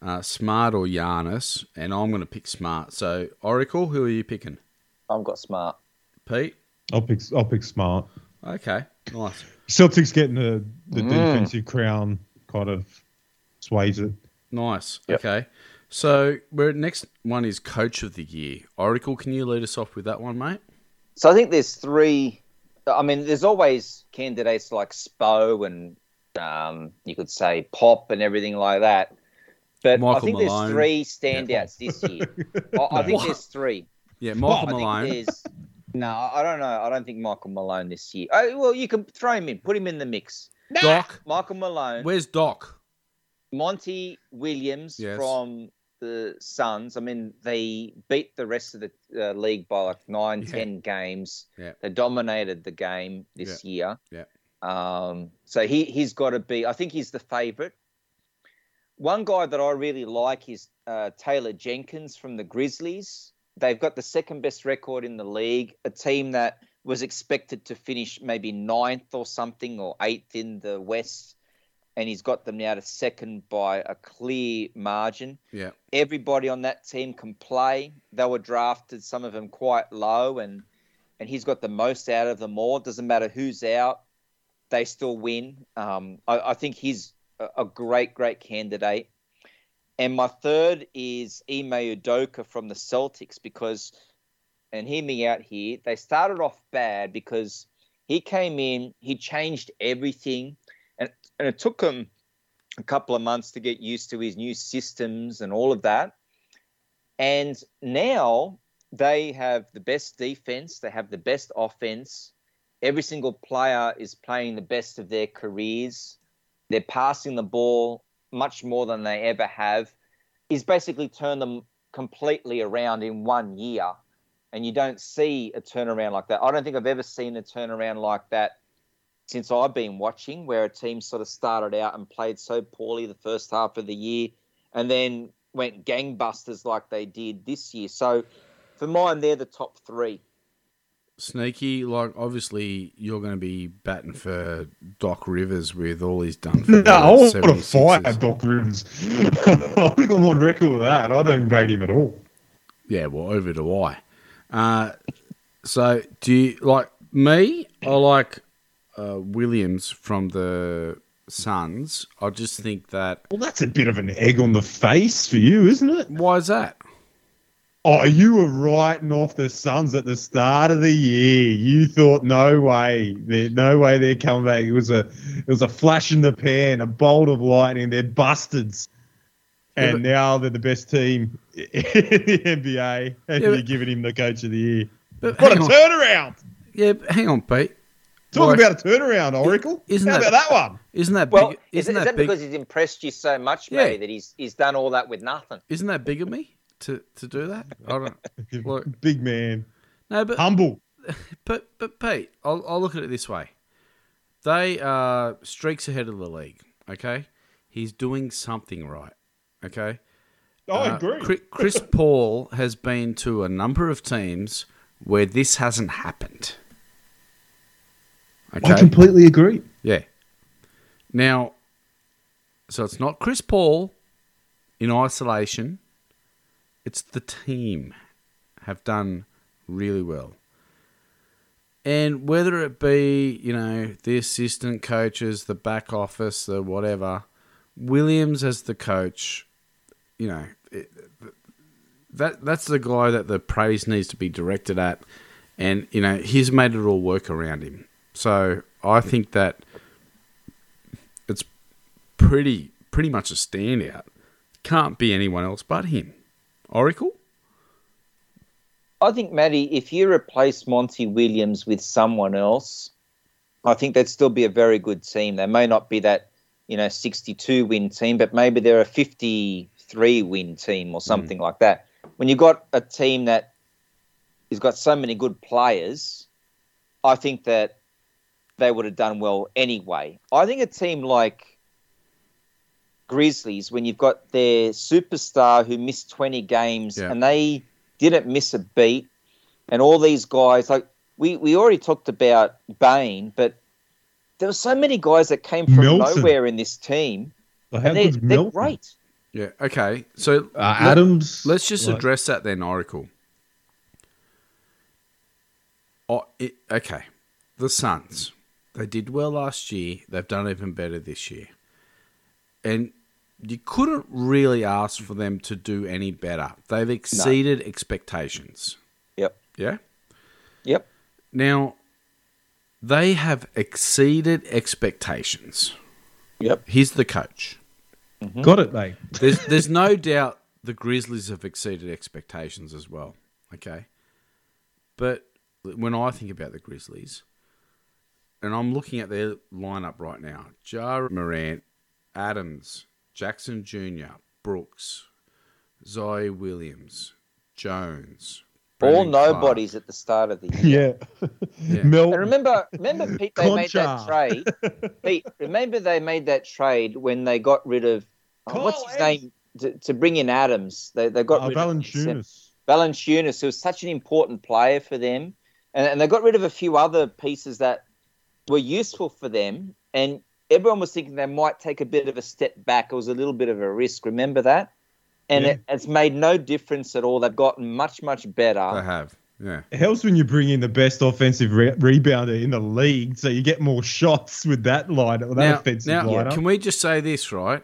uh, Smart or Giannis, and I'm going to pick Smart. So, Oracle, who are you picking? I've got Smart. Pete? I'll pick, I'll pick Smart. Okay, nice. Celtics getting the, the mm. defensive crown kind of sways it. Nice, yep. Okay. So, where next one is Coach of the Year. Oracle, can you lead us off with that one, mate? So, I think there's three. I mean, there's always candidates like Spo and um, you could say Pop and everything like that. But Michael I think Malone. There's three standouts yeah. this year. I, I think what? there's three. Yeah, Michael I Malone. Think no, I don't know. I don't think Michael Malone this year. Oh, well, you can throw him in. Put him in the mix. Nah. Doc. Michael Malone. Where's Doc? Monty Williams yes. from... the Suns, I mean, they beat the rest of the uh, league by like nine, yeah. ten games. Yeah. They dominated the game this yeah. year. Yeah. Um, so he, he's got to be, I think he's the favourite. One guy that I really like is uh, Taylor Jenkins from the Grizzlies. They've got the second best record in the league, a team that was expected to finish maybe ninth or something or eighth in the West. And he's got them now to second by a clear margin. Yeah. Everybody on that team can play. They were drafted, some of them quite low, and and he's got the most out of them all. It doesn't matter who's out, they still win. Um, I, I think he's a, a great, great candidate. And my third is Ime Udoka from the Celtics because, and hear me out here, they started off bad because he came in, he changed everything. And and it took him a couple of months to get used to his new systems and all of that. And now they have the best defense. They have the best offense. Every single player is playing the best of their careers. They're passing the ball much more than they ever have. He's basically turned them completely around in one year. And you don't see a turnaround like that. I don't think I've ever seen a turnaround like that since I've been watching, where a team sort of started out and played so poorly the first half of the year and then went gangbusters like they did this year. So for mine, they're the top three. Sneaky, like obviously you're going to be batting for Doc Rivers with all he's done for no, the I want to fire Doc Rivers. I think I'm on record with that. I don't rate him at all. Yeah, well, over to I. Uh, so do you, like me, I like... Uh, Williams from the Suns. I just think that... Well, that's a bit of an egg on the face for you, isn't it? Why is that? Oh, you were writing off the Suns at the start of the year. You thought, no way. They're, no way they're coming back. It was, a, it was a flash in the pan, a bolt of lightning. They're busteds. And yeah, but, now they're the best team in the N B A. And yeah, you're but, giving him the coach of the year. But what a on. turnaround! Yeah, but hang on, Pete. Talk like, about a turnaround, Oracle. Isn't How that, about that one? Isn't that big? Well, isn't is, is that big, because he's impressed you so much, yeah. maybe, that he's he's done all that with nothing? Isn't that big of me to, to do that? I don't like, big man. No, but humble. but but Pete, I'll I'll look at it this way: they are streaks ahead of the league. Okay, he's doing something right. Okay, I uh, agree. Chris Paul has been to a number of teams where this hasn't happened. Okay? I completely agree. Yeah. Now, so it's not Chris Paul in isolation. It's the team have done really well. And whether it be, you know, the assistant coaches, the back office, the whatever, Williams as the coach, you know, it, that that's the guy that the praise needs to be directed at. And, you know, he's made it all work around him. So I think that it's pretty pretty much a standout. Can't be anyone else but him. Oracle? I think, Matty, if you replace Monty Williams with someone else, I think they'd still be a very good team. They may not be that, you know, sixty-two win team, but maybe they're a fifty-three win team or something mm. like that. When you've got a team that has got so many good players, I think that they would have done well anyway. I think a team like Grizzlies, when you've got their superstar who missed twenty games yeah. and they didn't miss a beat, and all these guys, like we, we already talked about Bane, but there were so many guys that came from Milton. nowhere in this team, well, and they're, they're great. Yeah, okay. So uh, Adams, let, let's just like, address that then, Oracle. Oh, it, okay, the Suns, they did well last year. They've done even better this year, and you couldn't really ask for them to do any better. They've exceeded no. expectations. Yep. Yeah? Yep. Now, they have exceeded expectations. Yep. He's the coach. Mm-hmm. Got it, mate. There's, there's no doubt the Grizzlies have exceeded expectations as well. Okay? But when I think about the Grizzlies, and I'm looking at their lineup right now, Ja Morant, Adams, Jackson Junior, Brooks, Zoe Williams, Jones. All nobodies Clark. At the start of the year. Yeah. yeah. Mil- and remember, remember, Pete, they Concha. made that trade. Pete, remember they made that trade when they got rid of, oh, what's his name, to, to bring in Adams. They they got oh, rid Valanciunas. of Valanciunas, who was such an important player for them. And, and they got rid of a few other pieces that were useful for them. And everyone was thinking they might take a bit of a step back. It was a little bit of a risk. Remember that? And yeah. it, it's made no difference at all. They've gotten much, much better. They have, yeah. It helps when you bring in the best offensive re- rebounder in the league, so you get more shots with that line or that now, offensive now, lineup. Now, can we just say this, right?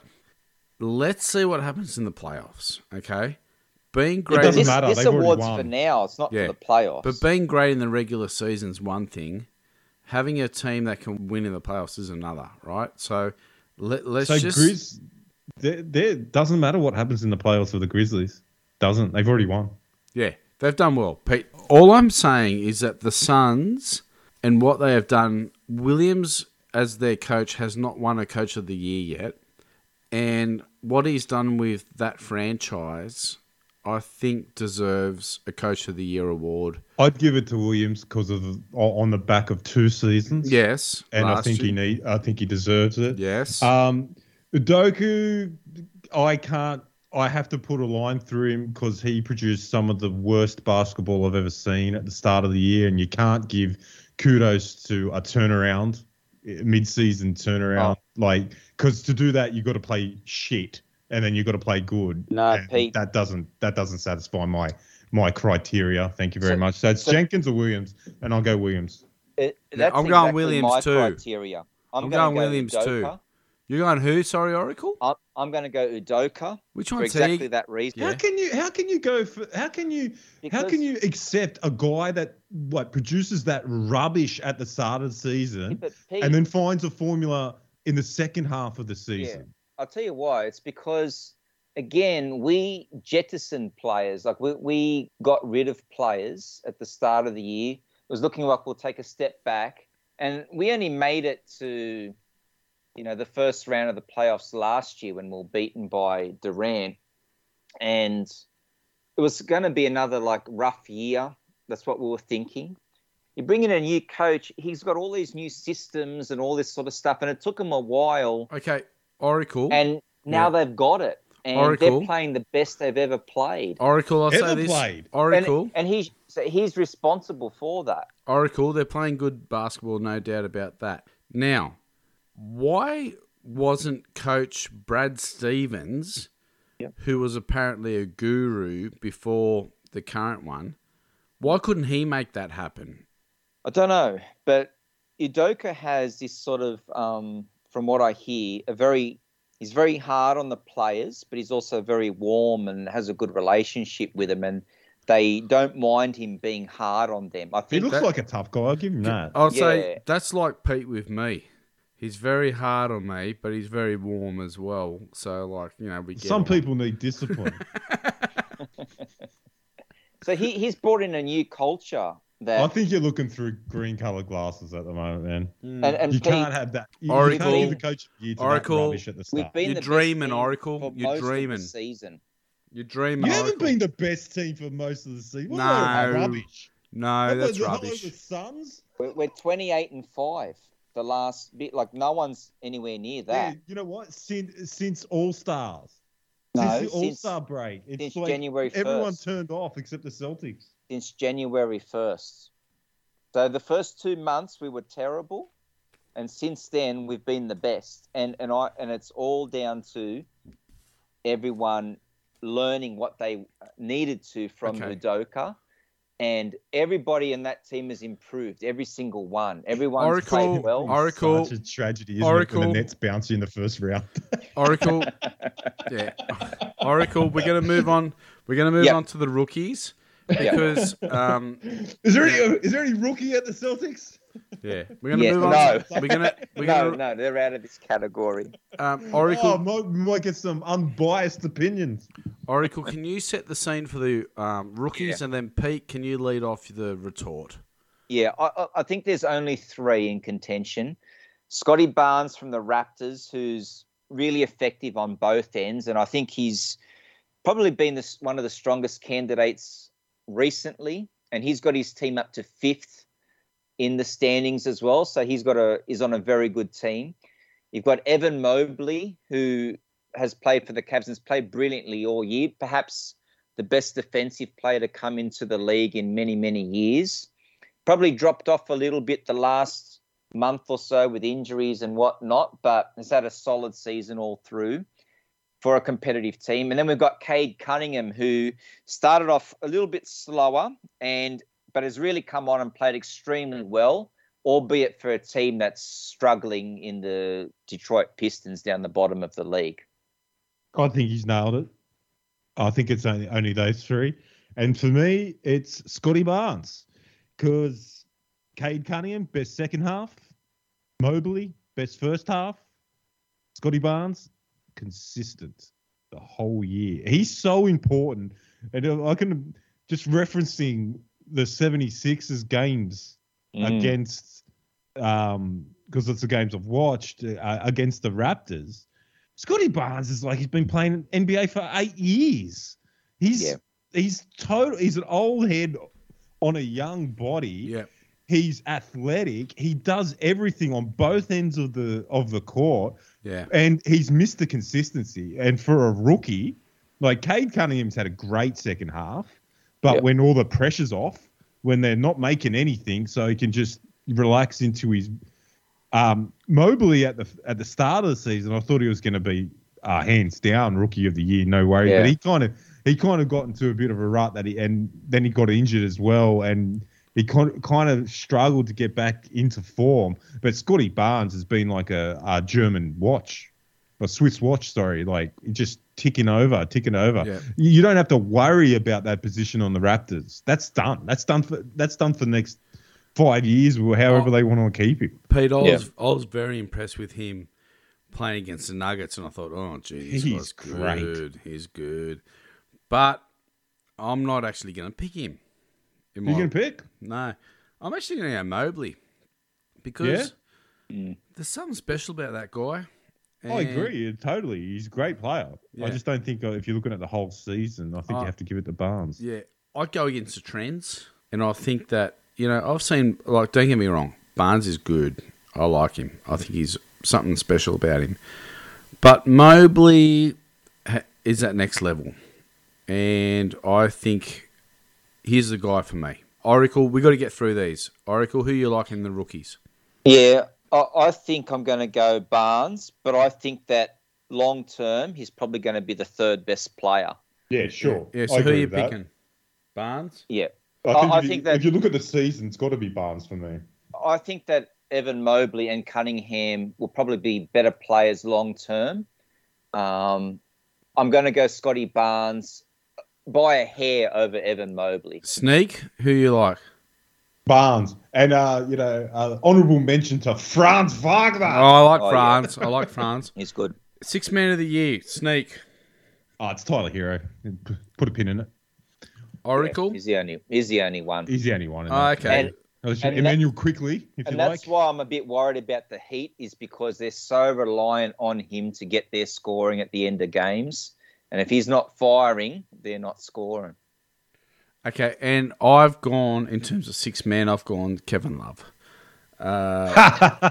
Let's see what happens in the playoffs, okay? Being great. It doesn't this, matter. This They've award's already won. For now. It's not yeah. for the playoffs. But being great in the regular season is one thing. Having a team that can win in the playoffs is another, right? So let, let's so just... Grizz, they're, they're, doesn't matter what happens in the playoffs for the Grizzlies. Doesn't. They've already won. Yeah, they've done well, Pete. All I'm saying is that the Suns and what they have done, Williams as their coach has not won a Coach of the Year yet. And what he's done with that franchise, I think deserves a Coach of the Year award. I'd give it to Williams because of on the back of two seasons. Yes, and I think year. he need. I think he deserves it. Yes. Um, Doku, I can't. I have to put a line through him because he produced some of the worst basketball I've ever seen at the start of the year, and you can't give kudos to a turnaround, mid-season turnaround, oh. like because to do that you've got to play shit. And then you've got to play good. No, and Pete. That doesn't that doesn't satisfy my my criteria. Thank you very so, much. So it's so, Jenkins or Williams, and I'll go Williams. It, that's I'm going exactly Williams my too. Criteria. I'm, I'm going, going Williams go too. You're going who? Sorry, Oracle. I'm, I'm going to go Udoka. Which one's for exactly he? that reason? Yeah. How can you? How can you go for? How can you? Because how can you accept a guy that what produces that rubbish at the start of the season, yeah, Pete, and then finds a formula in the second half of the season? Yeah. I'll tell you why. It's because, again, we jettisoned players. Like, we, we got rid of players at the start of the year. It was looking like we'll take a step back. And we only made it to, you know, the first round of the playoffs last year when we were beaten by Durant. And it was going to be another, like, rough year. That's what we were thinking. You bring in a new coach, he's got all these new systems and all this sort of stuff, and it took him a while. Okay, Oracle. And now yeah. they've got it. And Oracle. They're playing the best they've ever played. Oracle, I'll ever say this. Played. Oracle. And, and he's, so he's responsible for that. Oracle, they're playing good basketball, no doubt about that. Now, why wasn't Coach Brad Stevens, yep. who was apparently a guru before the current one, why couldn't he make that happen? I don't know, but Udoka has this sort of, um, from what I hear, a very... He's very hard on the players, but he's also very warm and has a good relationship with them, and they don't mind him being hard on them. I think he looks that, like a tough guy. I'll give him that. I'll yeah. say that's like Pete with me. He's very hard on me, but he's very warm as well. So, like, you know, we get some on. People need discipline. So he he's brought in a new culture. That... I think you're looking through green-coloured glasses at the moment, man. And, and you Pete, can't have that. You, Oracle, you can't even coach a year to Oracle, that rubbish at the start. You're dreaming, Oracle. You're dreaming. Season. You're dreaming. You Oracle. Haven't been the best team for most of the season. What no, rubbish. No, what that's the, rubbish. The Suns. We're, we're twenty-eight and five. The last bit, like no one's anywhere near that. Yeah, you know what? Since since All Stars, no, since the All Star break, it's since like January first, everyone turned off except the Celtics. Since January first. So the first two months we were terrible, and since then we've been the best. And and I and it's all down to everyone learning what they needed to from Udoka, and everybody in that team has improved. Every single one. Everyone's Oracle, played well. Oracle, such a tragedy, isn't Oracle, it, when the Nets bounce you in the first round. Oracle, yeah. Oracle. We're gonna move on. We're gonna move yep. on to the rookies. Because um, is there any is there any rookie at the Celtics? Yeah, we're gonna yes, move on. No, we're gonna, we're no, gonna... no, they're out of this category. Um, Oracle, oh, might, might get some unbiased opinions. Oracle, can you set the scene for the um, rookies, yeah. and then Pete, can you lead off the retort? Yeah, I, I think there's only three in contention: Scottie Barnes from the Raptors, who's really effective on both ends, and I think he's probably been this, one of the strongest candidates recently, and he's got his team up to fifth in the standings as well. So he's got a is on a very good team. You've got Evan Mobley, who has played for the Cavs and has played brilliantly all year, perhaps the best defensive player to come into the league in many, many years. Probably dropped off a little bit the last month or so with injuries and whatnot, but has had a solid season all through for a competitive team. And then we've got Cade Cunningham, who started off a little bit slower, and but has really come on and played extremely well, albeit for a team that's struggling in the Detroit Pistons down the bottom of the league. I think he's nailed it. I think it's only, only those three. And for me, it's Scottie Barnes, because Cade Cunningham, best second half. Mobley, best first half. Scottie Barnes, consistent the whole year. He's so important. And I can just referencing the seventy-sixers games mm. against, um, because it's the games I've watched uh, against the Raptors. Scottie Barnes is like, he's been playing N B A for eight years. He's, yeah. he's total, he's an old head on a young body. Yeah. He's athletic. He does everything on both ends of the of the court. Yeah. And he's missed the consistency. And for a rookie, like Cade Cunningham's had a great second half, but yep. when all the pressure's off, when they're not making anything, so he can just relax into his um, Mobley at the at the start of the season. I thought he was going to be uh, hands down rookie of the year, no worries. Yeah. But he kind of he kind of got into a bit of a rut that he and then he got injured as well, and he kind of struggled to get back into form, but Scottie Barnes has been like a, a German watch, a Swiss watch, sorry, like just ticking over, ticking over. Yeah. You don't have to worry about that position on the Raptors. That's done. That's done for. That's done for the next five years or however oh, they want to keep him. Pete, I was, yeah. I was very impressed with him playing against the Nuggets, and I thought, oh, gee, this guy's good. He's good. But I'm not actually going to pick him. You're going to pick? No. I'm actually going to go Mobley because yeah? there's something special about that guy. I agree. Totally. He's a great player. Yeah. I just don't think if you're looking at the whole season, I think uh, you have to give it to Barnes. Yeah. I'd go against the trends, and I think that you know, I've seen, like, don't get me wrong, Barnes is good. I like him. I think he's something special about him. But Mobley is at next level. And I think he's the guy for me. Oracle, we got to get through these. Oracle, who you like in the rookies? Yeah, I, I think I'm going to go Barnes, but I think that long term he's probably going to be the third best player. Yeah, sure. Yeah, so I who are you picking? Barnes? Yeah. I think, I, if, I think you, that, if you look at the season, it's got to be Barnes for me. I think that Evan Mobley and Cunningham will probably be better players long term. Um, I'm going to go Scottie Barnes by a hair over Evan Mobley. Sneak, who you like? Barnes. And, uh, you know, uh, honourable mention to Franz Wagner. Oh, I like oh, Franz. Yeah. I like Franz. He's good. Sixth man of the year. Sneak. Oh, it's Tyler Herro. Put a pin in it. Oracle? Yeah, he's, the only, he's the only one. He's the only one. Oh, okay. And, and Emmanuel that, quickly, if and you like. And that's why I'm a bit worried about the Heat is because they're so reliant on him to get their scoring at the end of games. And if he's not firing, they're not scoring. Okay, and I've gone, in terms of six men, I've gone Kevin Love. Uh,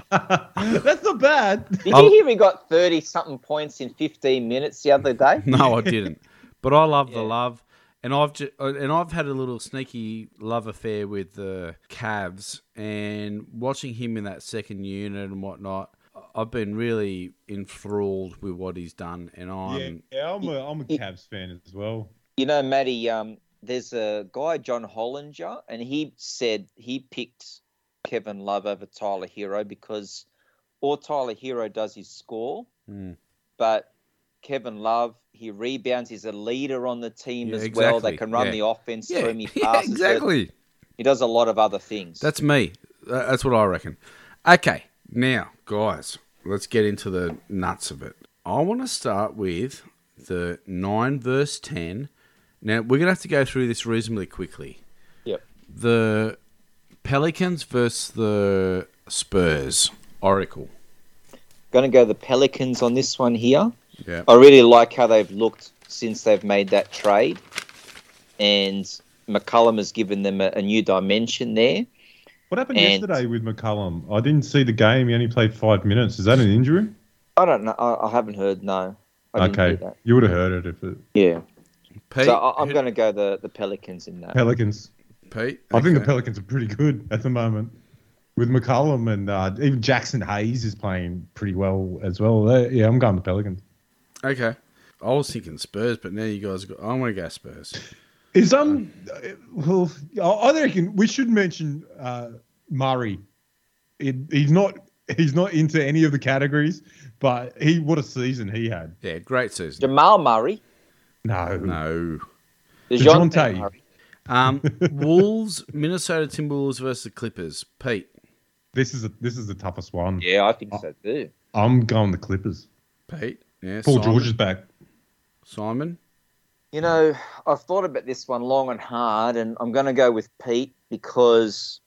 that's not bad. Did I'll, you hear he got thirty-something points in fifteen minutes the other day? No, I didn't. But I love yeah. the Love. And I've just, and I've had a little sneaky love affair with the Cavs, and watching him in that second unit and whatnot, I've been really enthralled with what he's done. And I'm yeah, yeah I'm a I'm a Cavs fan as well. You know, Matty, um, there's a guy John Hollinger, and he said he picked Kevin Love over Tyler Herro because all Tyler Herro does is score, mm. but Kevin Love, he rebounds. He's a leader on the team yeah, as exactly. well. They can run yeah. the offense yeah. through him. He passes yeah, exactly. It. He does a lot of other things. That's me. That's what I reckon. Okay, now, guys, let's get into the nuts of it. I want to start with the nine verse ten. Now, we're going to have to go through this reasonably quickly. Yep. The Pelicans versus the Spurs. Oracle. Going to go the Pelicans on this one here. Yeah. I really like how they've looked since they've made that trade, and McCollum has given them a, a new dimension there. What happened and yesterday with McCollum? I didn't see the game. He only played five minutes. Is that an injury? I don't know. I, I haven't heard. No. I okay, didn't hear that. You would have heard it if it. Yeah. Pete, so I, I'm going to go the, the Pelicans in that. Pelicans. Pete. I okay. think the Pelicans are pretty good at the moment. With McCollum and uh, even Jackson Hayes is playing pretty well as well. Uh, yeah, I'm going the Pelicans. Okay, I was thinking Spurs, but now you guys go. I want to go Spurs. Is um, well, I reckon we should mention uh, Murray. It, he's not he's not into any of the categories, but he what a season he had. Yeah, great season. Jamal Murray. No, no. DeJounte Murray. Um, Wolves, Minnesota Timberwolves versus the Clippers. Pete, this is a, this is the toughest one. Yeah, I think I, so too. I'm going the Clippers. Pete. Yeah, Paul Simon. George is back. Simon? You know, I've thought about this one long and hard, and I'm going to go with Pete because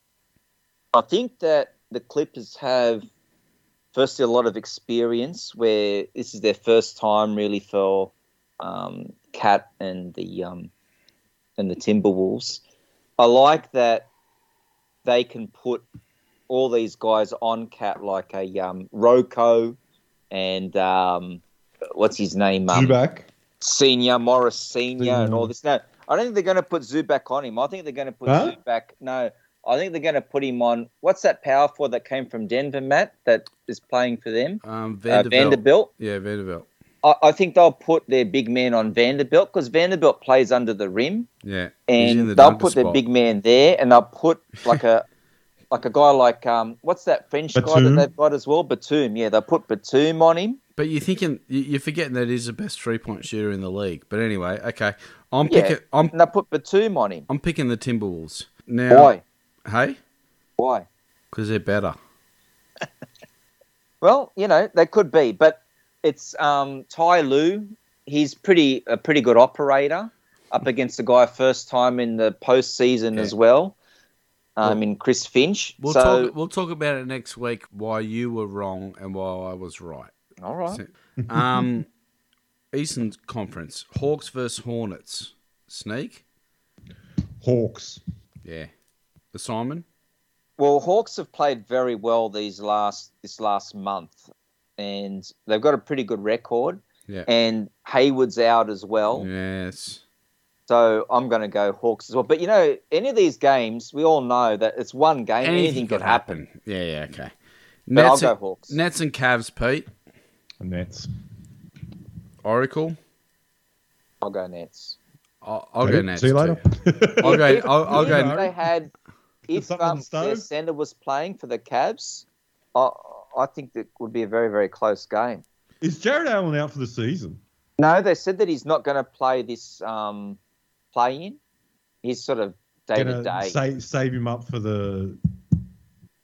I think that the Clippers have, firstly, a lot of experience where this is their first time really for um, Cat and the um, and the Timberwolves. I like that they can put all these guys on Cat like a um, Rocco and... Um, What's his name? Um, Zubac. Senior, Morris Senior and all this. No, I don't think they're going to put Zubac on him. I think they're going to put huh? Zubac. No, I think they're going to put him on. What's that power forward that came from Denver, Matt, that is playing for them? Um, Vanderbilt. Uh, Vanderbilt. Yeah, Vanderbilt. I, I think they'll put their big man on Vanderbilt because Vanderbilt plays under the rim. Yeah. And the they'll put spot. their big man there and they'll put like a... Like a guy like, um, what's that French Batum. guy that they've got as well? Batum, yeah. They put Batum on him. But you're thinking, you're forgetting that he's the best three-point shooter in the league. But anyway, okay. I'm yeah, picking. I'm, and they put Batum on him. I'm picking the Timberwolves. Now, Why? Hey? Why? Because they're better. Well, you know, they could be. But it's um, Ty Lue. He's pretty a pretty good operator up against a guy first time in the postseason yeah. as well. I um, mean, Chris Finch. We'll, so... talk, we'll talk about it next week, why you were wrong and why I was right. All right. Um, Eastern Conference, Hawks versus Hornets. Sneak? Hawks. Yeah. the Simon? Well, Hawks have played very well these last this last month, and they've got a pretty good record. Yeah. And Hayward's out as well. Yes. So I'm going to go Hawks as well. But, you know, any of these games, we all know that it's one game. Anything, anything could happen. happen. Yeah, yeah, okay. But Nets I'll go Hawks. Nets and Cavs, Pete. Nets. Oracle. I'll go Nets. I'll, I'll go Nets. See you later. I'll go. I'll, I'll go. If they had, if um, their center was playing for the Cavs, I, I think that would be a very, very close game. Is Jared Allen out for the season? No, they said that he's not going to play this um, play-in. He's sort of day-to-day. Save, save him up for the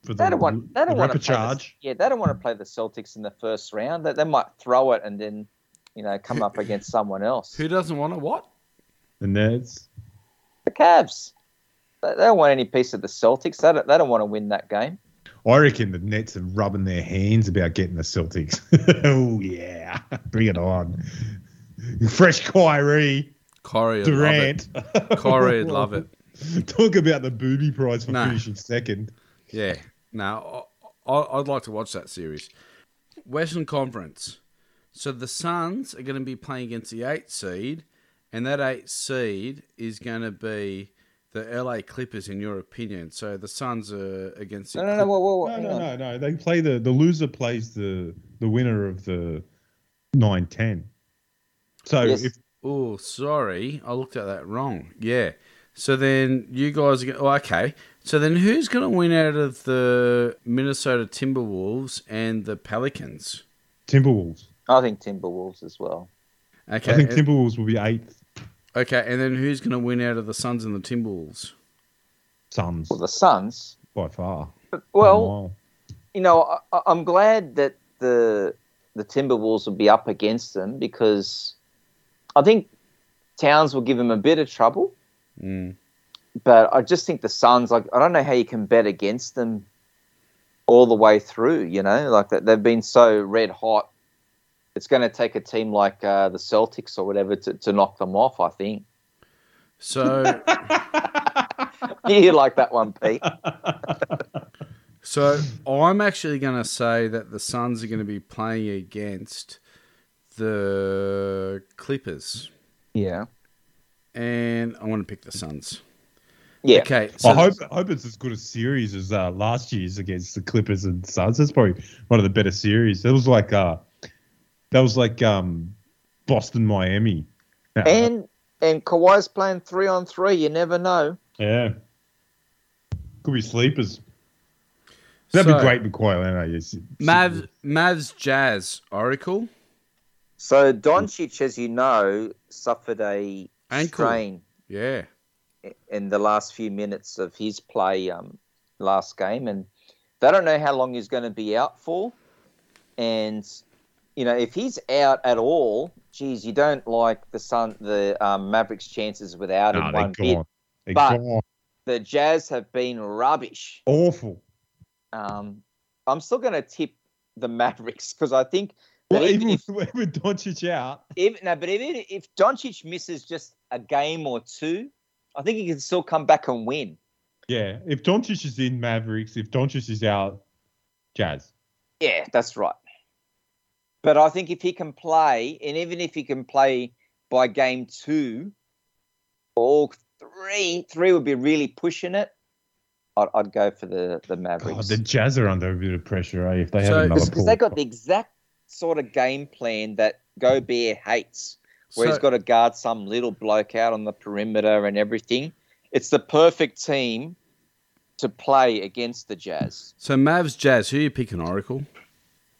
for the, they don't want, they don't the want to charge. The, yeah, they don't want to play the Celtics in the first round. They, they might throw it and then, you know, come up against someone else. Who doesn't want to what? The Nets. The Cavs. They, they don't want any piece of the Celtics. They don't, they don't want to win that game. I reckon the Nets are rubbing their hands about getting the Celtics. Oh, yeah. Bring it on. Fresh Kyrie. Kyrie Durant. Kyrie would love it. Talk about the booby prize for nah. finishing second. Yeah. No, nah, I'd like to watch that series. Western Conference. So the Suns are going to be playing against the eighth seed, and that eighth seed is going to be the L A Clippers, in your opinion. So the Suns are against... No, no, no, whoa, whoa, whoa. No, no, no, no. They play the... The loser plays the, the winner of the nine ten. So yes. if... Oh, sorry. I looked at that wrong. Yeah. So then you guys... Are, oh, okay. So then who's going to win out of the Minnesota Timberwolves and the Pelicans? Timberwolves. I think Timberwolves as well. Okay. I think Timberwolves will be eighth. Okay, and then who's going to win out of the Suns and the Timberwolves? Suns. Well, the Suns. By far. But, well, you know, I, I'm glad that the the Timberwolves will be up against them because I think Towns will give them a bit of trouble. Mm. But I just think the Suns, like, I don't know how you can bet against them all the way through, you know? Like, they've been so red hot. It's going to take a team like uh, the Celtics or whatever to, to knock them off, I think. So... You like that one, Pete. So I'm actually going to say that the Suns are going to be playing against the Clippers. Yeah. And I want to pick the Suns. Yeah. Okay. So I hope, I hope it's as good a series as uh, last year's against the Clippers and Suns. That's probably one of the better series. It was like... Uh, That was like um, Boston, Miami. No. And and Kawhi's playing three on three. You never know. Yeah. Could be sleepers. That'd so, be great with Kawhi Leonard. Yes. Mavs, Mavs, Jazz, Oracle. So Doncic, as you know, suffered a ankle strain. Yeah. In the last few minutes of his play um, last game. And they don't know how long he's going to be out for. And... You know, if he's out at all, geez, you don't like the Sun, the um, Mavericks' chances without him no, one bit. But gone. The Jazz have been rubbish. Awful. Um, I'm still going to tip the Mavericks because I think well, even, even if, with Doncic out, even no, but even if Doncic misses just a game or two, I think he can still come back and win. Yeah, if Doncic is in, Mavericks. If Doncic is out, Jazz. Yeah, that's right. But I think if he can play, and even if he can play by game two or three, three would be really pushing it, I'd, I'd go for the, the Mavericks. God, the Jazz are under a bit of pressure, eh? If they so, have another Because they got the exact sort of game plan that Gobert hates, where so, he's got to guard some little bloke out on the perimeter and everything. It's the perfect team to play against the Jazz. So Mavs, Jazz, who are you picking, Oracle?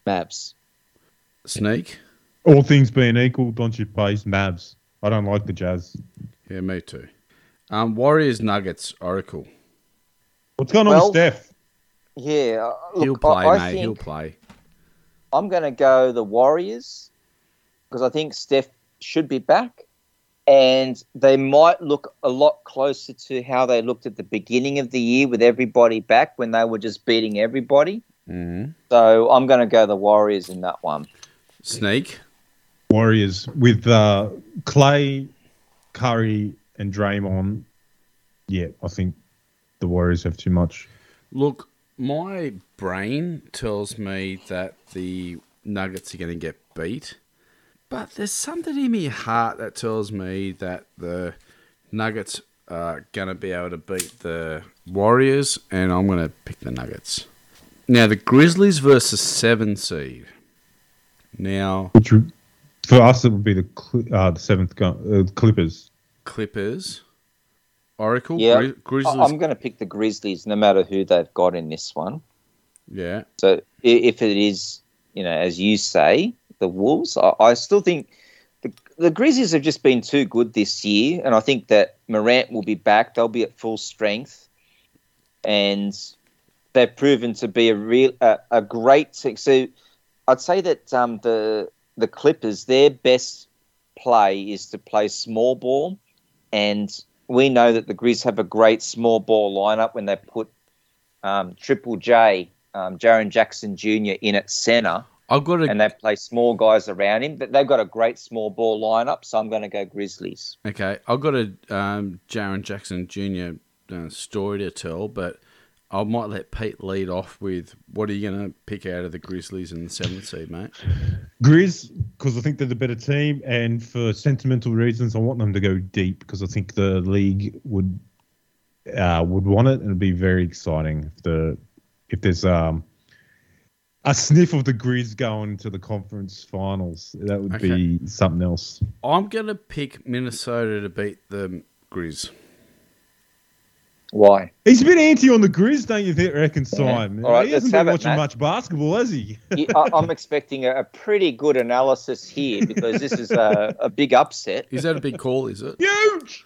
Mavs. Sneak. All things being equal, Doncic plays Mavs. I don't like the Jazz. Yeah, me too. Um, Warriors, Nuggets, Oracle. What's going on well, with Steph? Yeah. Look, He'll play, I, I mate. He'll play. I'm going to go the Warriors because I think Steph should be back and they might look a lot closer to how they looked at the beginning of the year with everybody back when they were just beating everybody. Mm-hmm. So I'm going to go the Warriors in that one. Sneak. Warriors with uh, Clay, Curry, and Draymond. Yeah, I think the Warriors have too much? Look, my brain tells me that the Nuggets are going to get beat, but there's something in my heart that tells me that the Nuggets are going to be able to beat the Warriors, and I'm going to pick the Nuggets. Now, the Grizzlies versus seven seed. Now, Which, for us, it would be the uh, the seventh uh, Clippers. Clippers. Oracle? Yeah, Gri- Grizzlies. I'm going to pick the Grizzlies no matter who they've got in this one. Yeah. So if it is, you know, as you say, the Wolves, I, I still think the, the Grizzlies have just been too good this year, and I think that Morant will be back. They'll be at full strength, and they've proven to be a real a, a great six. So I'd say that um, the the Clippers, their best play is to play small ball, and we know that the Grizz have a great small ball lineup when they put um, Triple J, um, Jaren Jackson Junior in at centre, I've got a... and they play small guys around him. But they've got a great small ball lineup, so I'm going to go Grizzlies. Okay, I've got a um, Jaren Jackson Junior uh, story to tell, but I might let Pete lead off with what are you going to pick out of the Grizzlies in the seventh seed, mate? Grizz, because I think they're the better team, and for sentimental reasons, I want them to go deep because I think the league would uh, would want it, and it'd be very exciting if the if there's um, a sniff of the Grizz going to the conference finals. That would okay. be something else. I'm going to pick Minnesota to beat the Grizz. Why? He's a bit anti on the Grizz, don't you think, reckon, Simon? Yeah. All right, he hasn't been watching it, much basketball, has he? yeah, I, I'm expecting a, a pretty good analysis here because this is a, a big upset. Is that a big call, is it? Huge!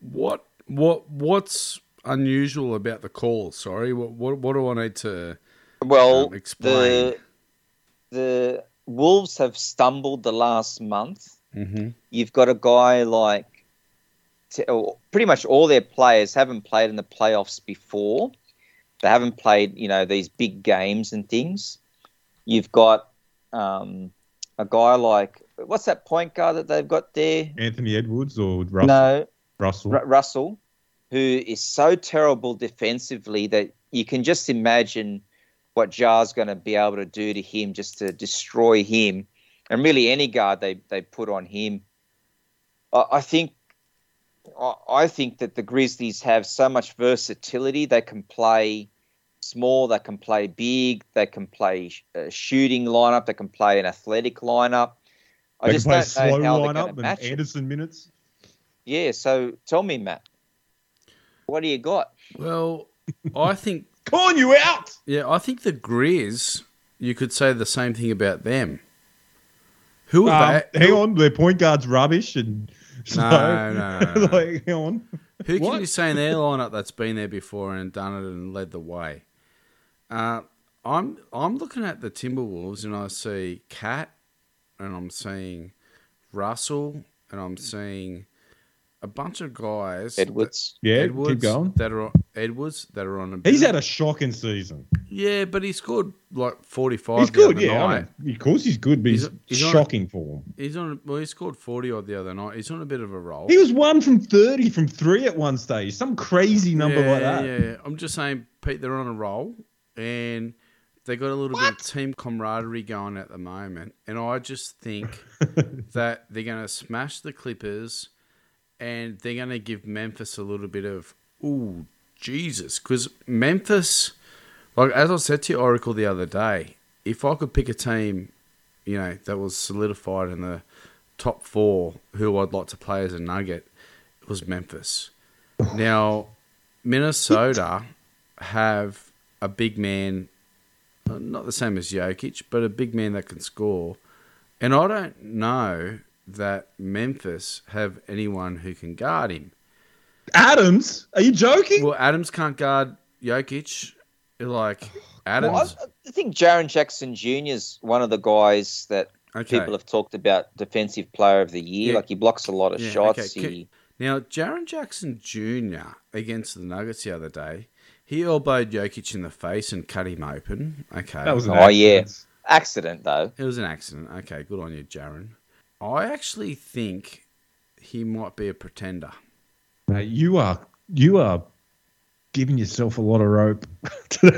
What? What? What's unusual about the call, sorry? What What, what do I need to well, um, explain? The, the Wolves have stumbled the last month. Mm-hmm. You've got a guy like... To, pretty much all their players haven't played in the playoffs before. They haven't played, you know, these big games and things. You've got um, a guy like, what's that point guard that they've got there? Anthony Edwards or Russell? No. Russell. R- Russell, who is so terrible defensively that you can just imagine what Ja's going to be able to do to him just to destroy him. And really any guard they, they put on him. I, I think I think that the Grizzlies have so much versatility. They can play small, they can play big, they can play a shooting lineup, they can play an athletic lineup. I they just can play don't a slow know how lineup and match Anderson it. Minutes. Yeah, so tell me, Matt, what do you got? Well, I think calling you out. Yeah, I think the Grizz. You could say the same thing about them. Who are um, they? Hang on, their point guard's rubbish and. So, no, no, no. Like, hang on. Who what? can you say in their lineup that's been there before and done it and led the way? Uh, I'm I'm looking at the Timberwolves and I see Cat and I'm seeing Russell and I'm seeing a bunch of guys. Edwards, that, yeah, Edwards, keep going. That are Edwards that are on. A he's had a shocking season. Yeah, but he scored like forty-five. He's good, the other yeah. Night. I mean, of course, he's good, but he's, he's shocking on, for him. He's on. Well, he scored forty odd the other night. He's on a bit of a roll. He was one from thirty from three at one stage. Some crazy number yeah, like that. Yeah, yeah. I'm just saying, Pete, they're on a roll, and they got a little what? bit of team camaraderie going at the moment. And I just think that they're going to smash the Clippers. And they're going to give Memphis a little bit of, ooh, Jesus. Because Memphis, like as I said to Oracle the other day, if I could pick a team, you know, that was solidified in the top four who I'd like to play as a Nugget, it was Memphis. Now, Minnesota have a big man, not the same as Jokic, but a big man that can score. And I don't know that Memphis have anyone who can guard him. Adams? Are you joking? Well, Adams can't guard Jokic. Like, Adams... Well, I, I think Jaren Jackson Junior is one of the guys that okay. people have talked about defensive player of the year. Yeah. Like, he blocks a lot of yeah, shots. Okay. He... Now, Jaren Jackson Junior against the Nuggets the other day, he elbowed Jokic in the face and cut him open. Okay. That was an oh, accident. yeah. Accident, though. It was an accident. Okay, good on you, Jaren. I actually think he might be a pretender. Now you are you are giving yourself a lot of rope to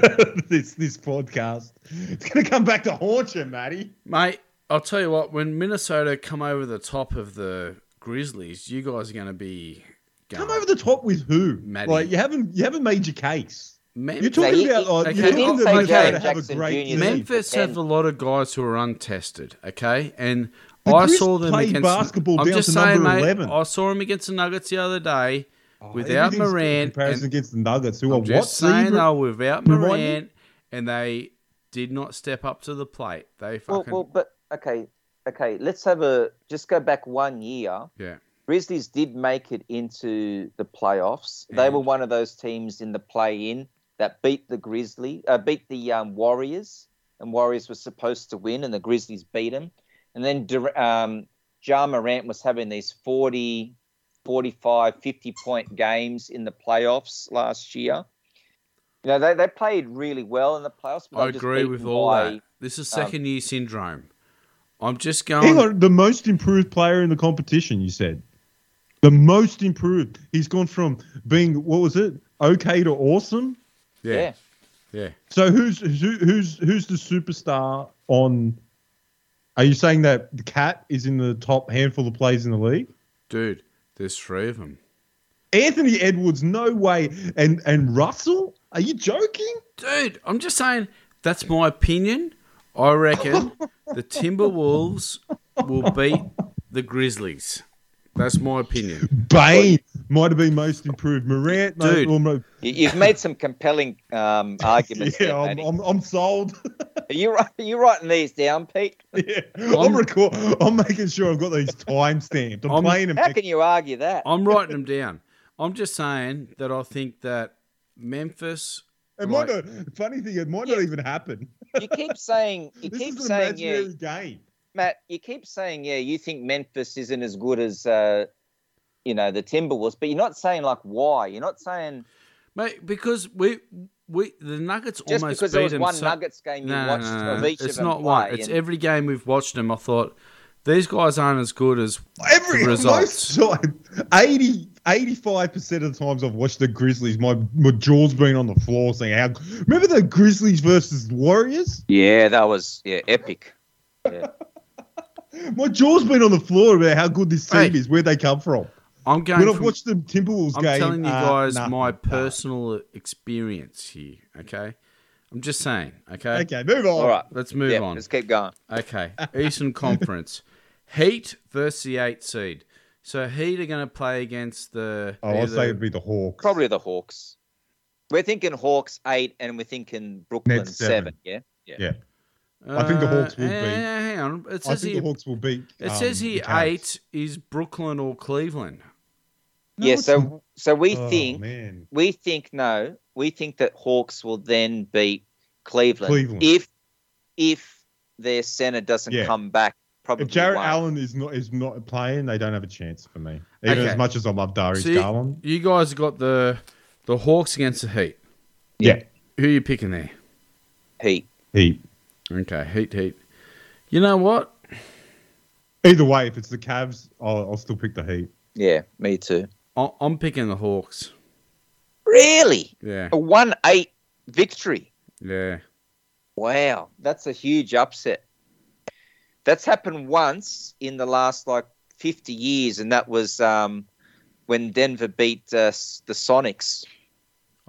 this this podcast. It's going to come back to haunt you, Matty. Mate, I'll tell you what, when Minnesota come over the top of the Grizzlies, you guys are going to be... Going. Come over the top with who? Matty. Like, you haven't you haven't made your case. Mem- you're talking about... Oh, okay. You're talking about okay. have a great Memphis have a lot of guys who are untested, okay? And the I Grizz saw them against... basketball I'm down just to saying, mate, eleven. I saw them against the Nuggets the other day. Oh, without Morant, comparison and, against the Nuggets, who I'm are just what? Saying they were without Morant, and they did not step up to the plate. They fucking well, well, but okay, okay. Let's have a just go back one year. Yeah, Grizzlies did make it into the playoffs. And they were one of those teams in the play-in that beat the Grizzly, uh, beat the um, Warriors, and Warriors were supposed to win, and the Grizzlies beat them. And then um, Ja Morant was having these forty. forty-five, fifty-point games in the playoffs last year. You know, they, they played really well in the playoffs. But I agree just with all by, that. This is second-year um, syndrome. I'm just going... Hang on, the most improved player in the competition, you said. The most improved. He's gone from being, what was it, okay to awesome? Yeah. Yeah. So who's who, who's who's the superstar on... Are you saying that the Cat is in the top handful of players in the league? Dude. There's three of them. Anthony Edwards, no way. And and Russell? Are you joking? Dude, I'm just saying that's my opinion. I reckon the Timberwolves will beat the Grizzlies. That's my opinion. Bane might have been most improved. Morant, dude. No, almost... You've made some compelling um, arguments. Yeah, there, I'm, I'm, I'm sold. Are you, are you writing these down, Pete? Yeah, I'm, I'm, record, I'm making sure I've got these time stamped. I'm, I'm playing them. How can you argue that? I'm writing them down. I'm just saying that I think that Memphis... It like, might not, funny thing, it might yeah, not even happen. You keep saying... You this keep is saying, an imaginary yeah, game. Matt, you keep saying, yeah, you think Memphis isn't as good as, uh, you know, the Timberwolves, but you're not saying, like, why. You're not saying... Mate, because we... We the Nuggets just almost beat them. Just because there was one so, Nuggets game you no, watched no, no, no. of each it's of them. It's not one. It's and... every game we've watched them. I thought, these guys aren't as good as every, the results. Most time, eighty, eighty-five percent of the times I've watched the Grizzlies, my, my jaw's been on the floor saying, how, remember the Grizzlies versus Warriors? Yeah, that was yeah epic. Yeah. My jaw's been on the floor about how good this team hey, is, where they come from. I'm going. When I've watched the Timberwolves I'm game, I'm telling you guys uh, nah, my nah. personal experience here. Okay, I'm just saying. Okay. Okay, move on. All right, let's move yeah, on. Let's keep going. Okay, Eastern Conference, Heat versus the eight seed. So Heat are going to play against the. Oh, I'd say it'd be the Hawks. Probably the Hawks. We're thinking Hawks eight, and we're thinking Brooklyn seven. seven. Yeah. Yeah. yeah. Uh, I think the Hawks will beat. Hang on, it says I think here, the Hawks will beat. It um, says here eight is Brooklyn or Cleveland. No, yeah, so so we oh, think man. we think no, we think that Hawks will then beat Cleveland, Cleveland. if if their center doesn't yeah. come back. Probably if Jarrett won't. Allen is not is not playing, they don't have a chance for me. Even okay. as much as I love Darius so Garland, you, you guys got the the Hawks against the Heat. Yeah. yeah, who are you picking there? Heat. Heat. Okay, Heat. Heat. You know what? Either way, if it's the Cavs, I'll, I'll still pick the Heat. Yeah, me too. I'm picking the Hawks. Really? Yeah. A one eight victory. Yeah. Wow. That's a huge upset. That's happened once in the last, like, fifty years, and that was um, when Denver beat uh, the Sonics.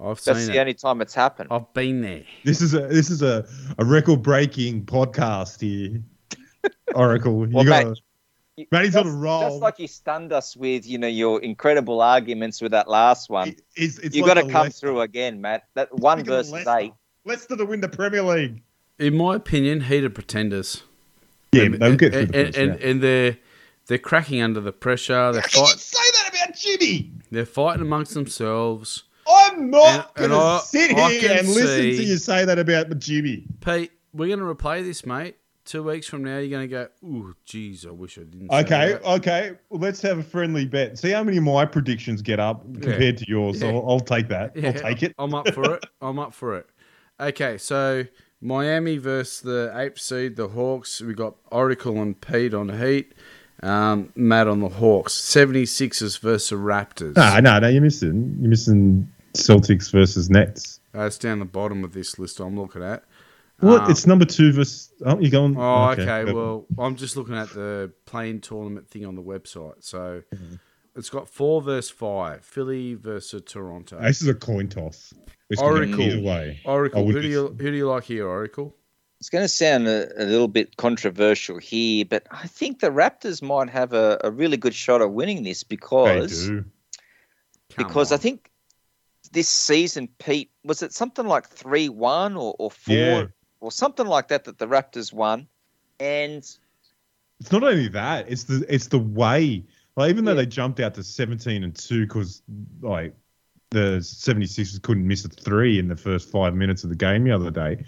I've seen That's the it. only time it's happened. I've been there. This is a this is a, a record-breaking podcast here, Oracle. You well, got to... Matty's on a roll. Just like you stunned us with, you know, your incredible arguments with that last one. It, it's, it's You've like got to come Leicester. through again, Matt. That it's one versus Leicester. eight. Leicester to win the Premier League. In my opinion, Heat are pretenders. Yeah, and, they'll get through and, the and, and, and they're they're cracking under the pressure. They're fight- you say that about Jimmy. They're fighting amongst themselves. I'm not going to sit I, here I and see, listen to you say that about Jimmy. Pete, we're going to replay this, mate. Two weeks from now, you're going to go, ooh, geez, I wish I didn't. Okay, okay. Well, let's have a friendly bet. See how many of my predictions get up compared yeah. to yours. Yeah. I'll, I'll take that. Yeah. I'll take it. I'm up for it. I'm up for it. Okay, so Miami versus the eighth seed, the Hawks. We got Oracle and Pete on Heat. Um, Matt on the Hawks. seventy-sixers versus the Raptors. No, no, no, you're missing. You're missing Celtics versus Nets. That's down the bottom of this list I'm looking at. What? Um, it's number two versus... Aren't you going... Oh, okay. okay. Well, I'm just looking at the play-in tournament thing on the website. So mm-hmm. It's got four versus five. Philly versus Toronto. This is a coin toss. It's Oracle. Either way. Oracle. Who do, you, who do you like here, Oracle? It's going to sound a, a little bit controversial here, but I think the Raptors might have a, a really good shot at winning this because... They do. Because I think this season, Pete, was it something like three one or, or four? Yeah. Or something like that that the Raptors won. And it's not only that, it's the it's the way. Like even yeah. though they jumped out to seventeen and two because like the seventy-sixers couldn't miss a three in the first five minutes of the game the other day,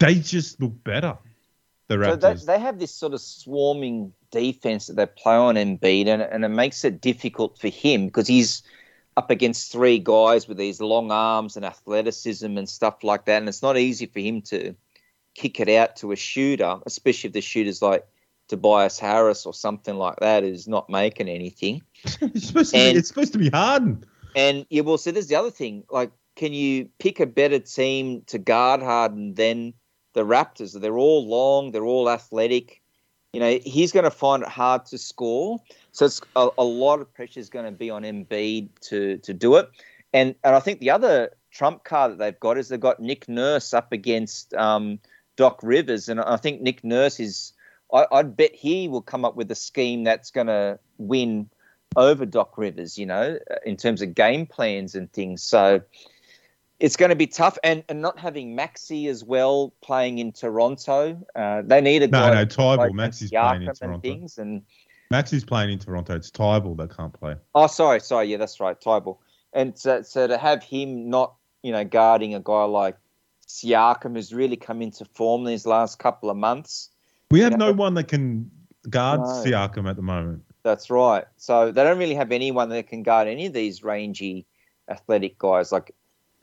they just look better. The Raptors. So they, they have this sort of swarming defense that they play on Embiid, and, and it makes it difficult for him because he's up against three guys with these long arms and athleticism and stuff like that, and it's not easy for him to kick it out to a shooter, especially if the shooter's like Tobias Harris or something like that who's not making anything. It's supposed, and, to be, it's supposed to be Harden. And, yeah, well, so there's the other thing. Like, can you pick a better team to guard Harden than the Raptors? They're all long. They're all athletic. You know, he's going to find it hard to score. So it's a, a lot of pressure is going to be on Embiid to to do it. And and I think the other trump card that they've got is they've got Nick Nurse up against um, Doc Rivers. And I think Nick Nurse is, I, I'd bet he will come up with a scheme that's going to win over Doc Rivers, you know, in terms of game plans and things. So it's going to be tough. And, and not having Maxey as well playing in Toronto. Uh, they need a no, guy. No, no, Tybal. Maxey's playing in Toronto. And things and, Maxey's playing in Toronto. It's Tybal that can't play. Oh, sorry, sorry. Yeah, that's right, Tybal. And so, so to have him not, you know, guarding a guy like Siakam who's really come into form these last couple of months. We have you know, no one that can guard no. Siakam at the moment. That's right. So they don't really have anyone that can guard any of these rangy athletic guys, like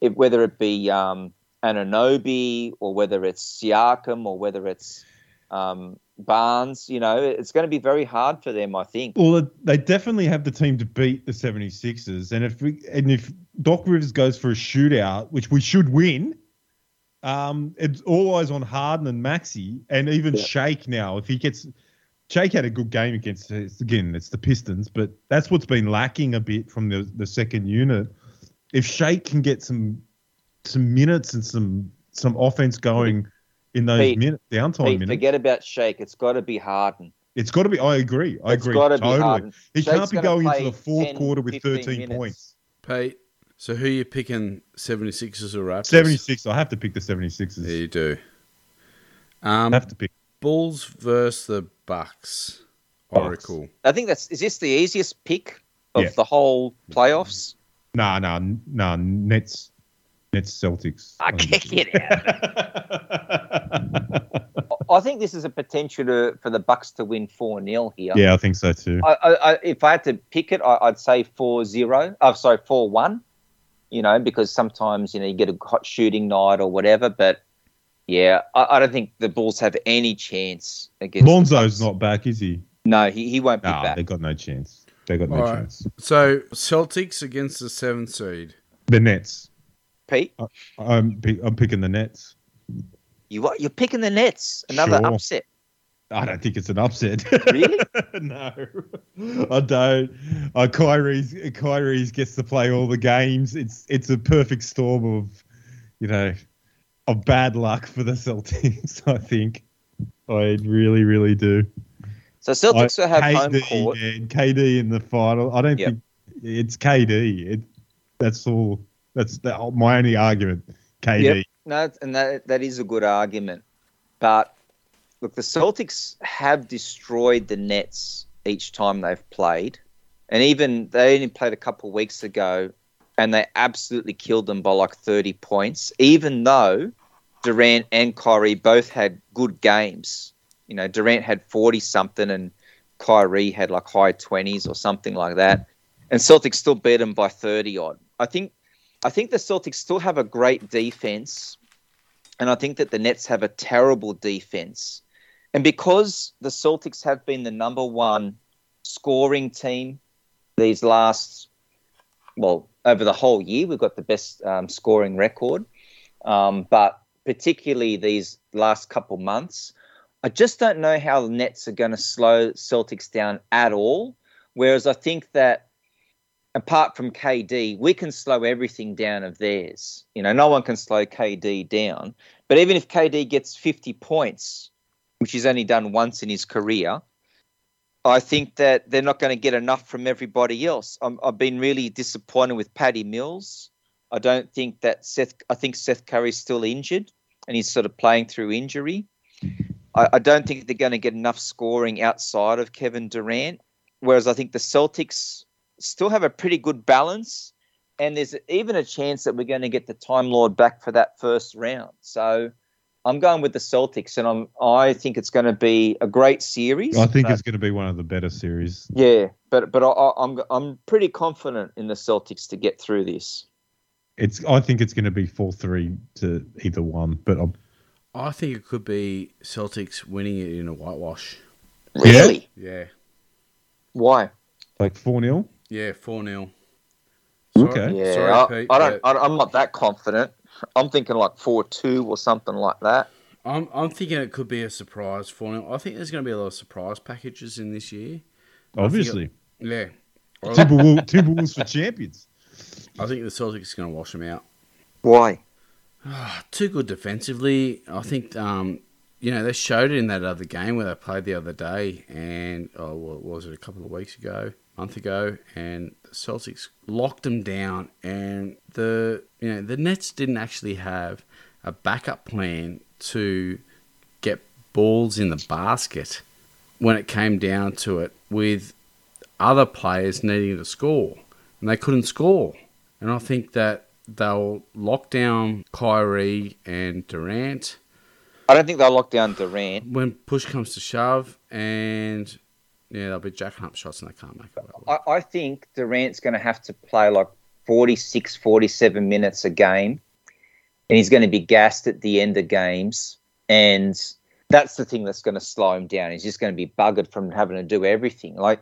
if, whether it be um, Anunoby or whether it's Siakam or whether it's... Um, Barnes, you know, it's going to be very hard for them, I think. Well, they definitely have the team to beat the seventy-sixers. And if we, and if Doc Rivers goes for a shootout, which we should win, um, it's all eyes on Harden and Maxey and even yeah. Shake now. If he gets – Shake had a good game against – again, it's the Pistons, but that's what's been lacking a bit from the, the second unit. If Shake can get some some minutes and some, some offense going – in those Pete, minute, downtime Pete, minutes. Forget about Shake. It's got to be Harden. It's got to be. I agree. I it's agree. It's got to totally. be Harden. He Shake's can't be going into the fourth quarter with thirteen minutes. Points. Pete, so who are you picking, seventy-sixers or Raptors? seventy-six. I have to pick the seventy-sixers. Yeah, you do. Um, I have to pick. Bulls versus the Bucks. Oracle. I think that's... Is this the easiest pick of yeah. the whole playoffs? No, no, no. Nets... It's Celtics. I kick it out. I think this is a potential to, for the Bucks to win four nil here. Yeah, I think so too. I, I, if I had to pick it, I, I'd say four zero. Oh, sorry, four one. You know, because sometimes, you know, you get a hot shooting night or whatever. But, yeah, I, I don't think the Bulls have any chance against Lonzo's not back, is he? No, he, he won't be nah, back. They've got no chance. They've got no right. chance. So, Celtics against the seventh seed. The Nets. Pete? I, I'm, I'm picking the Nets. You are, you're picking the Nets? Another sure. upset? I don't think it's an upset. Really? No. I don't. Uh, Kyrie's, Kyrie's gets to play all the games. It's it's a perfect storm of, you know, of bad luck for the Celtics, I think. I really, really do. So Celtics I, will have K D, home court. Yeah, K D in the final. I don't yep. think it's K D. It, that's all. That's the, my only argument, K D. Yep. No, and that that is a good argument. But, look, the Celtics have destroyed the Nets each time they've played. And even they only played a couple of weeks ago, and they absolutely killed them by like thirty points, even though Durant and Kyrie both had good games. You know, Durant had forty-something and Kyrie had like high twenties or something like that. And Celtics still beat them by thirty-odd. I think... I think the Celtics still have a great defense, and I think that the Nets have a terrible defense. And because the Celtics have been the number one scoring team these last, well, over the whole year. We've got the best um, scoring record. Um, but particularly these last couple months, I just don't know how the Nets are going to slow Celtics down at all. Whereas I think that apart from K D, we can slow everything down of theirs. You know, no one can slow K D down. But even if K D gets fifty points, which he's only done once in his career, I think that they're not going to get enough from everybody else. I'm, I've been really disappointed with Patty Mills. I don't think that Seth – I think Seth Curry's still injured and he's sort of playing through injury. I, I don't think they're going to get enough scoring outside of Kevin Durant, whereas I think the Celtics still have a pretty good balance and there's even a chance that we're going to get the Time Lord back for that first round. So – I'm going with the Celtics, and I'm, I think it's going to be a great series. I think but, it's going to be one of the better series. Yeah, but but I, I'm I'm pretty confident in the Celtics to get through this. It's I think it's going to be four three to either one, but I'm... I think it could be Celtics winning it in a whitewash. Really? Yeah. Why? Like four nil? Yeah, four nil. Okay. Yeah, Sorry, I, Pete, I don't. But... I, I'm not that confident. I'm thinking like four two or something like that. I'm I'm thinking it could be a surprise for him. I think there's going to be a lot of surprise packages in this year. Obviously. It, yeah. Two Timberwolves, Timberwolves for champions. I think the Celtics are going to wash them out. Why? Oh, too good defensively. I think, um, you know, they showed it in that other game where they played the other day and, oh, what was it, a couple of weeks ago? Month ago, and the Celtics locked them down, and the you know the Nets didn't actually have a backup plan to get balls in the basket when it came down to it, with other players needing to score, and they couldn't score. And I think that they'll lock down Kyrie and Durant. I don't think they'll lock down Durant when push comes to shove, and. Yeah, there'll be jacking up shots and they can't make it. I, I think Durant's going to have to play like forty-six, forty-seven minutes a game, and he's going to be gassed at the end of games. And that's the thing that's going to slow him down. He's just going to be buggered from having to do everything. Like,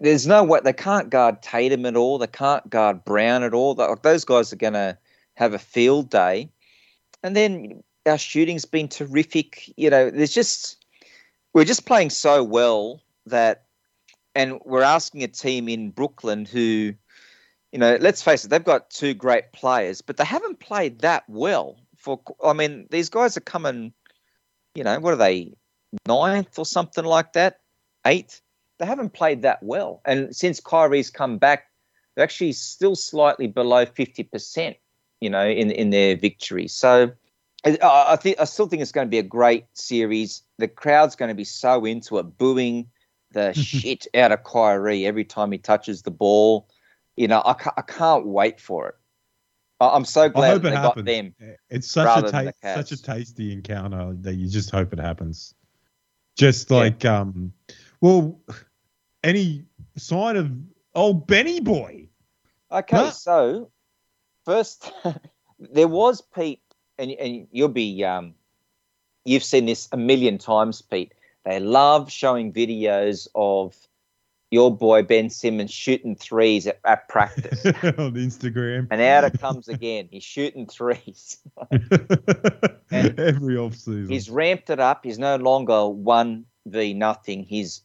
there's no way they can't guard Tatum at all. They can't guard Brown at all. Like, those guys are going to have a field day. And then our shooting's been terrific. You know, there's just we're just playing so well. That, and we're asking a team in Brooklyn who, you know, let's face it, they've got two great players, but they haven't played that well. For I mean, these guys are coming, you know, what are they, ninth or something like that, eighth? They haven't played that well. And since Kyrie's come back, they're actually still slightly below fifty percent, you know, in, in their victory. So I, I, th- I still think it's going to be a great series. The crowd's going to be so into it, booing the shit out of Kyrie every time he touches the ball. You know, I can't, I can't wait for it. I'm so glad they got them. It's such a ta- such a tasty encounter that you just hope it happens. Just like, yeah. um, well, any sign of old Benny boy? Okay, huh? So first there was Pete, and and you'll be um, you've seen this a million times, Pete. They love showing videos of your boy Ben Simmons shooting threes at, at practice. On Instagram. And out it comes again. He's shooting threes. Every offseason. He's ramped it up. He's no longer one v nothing. He's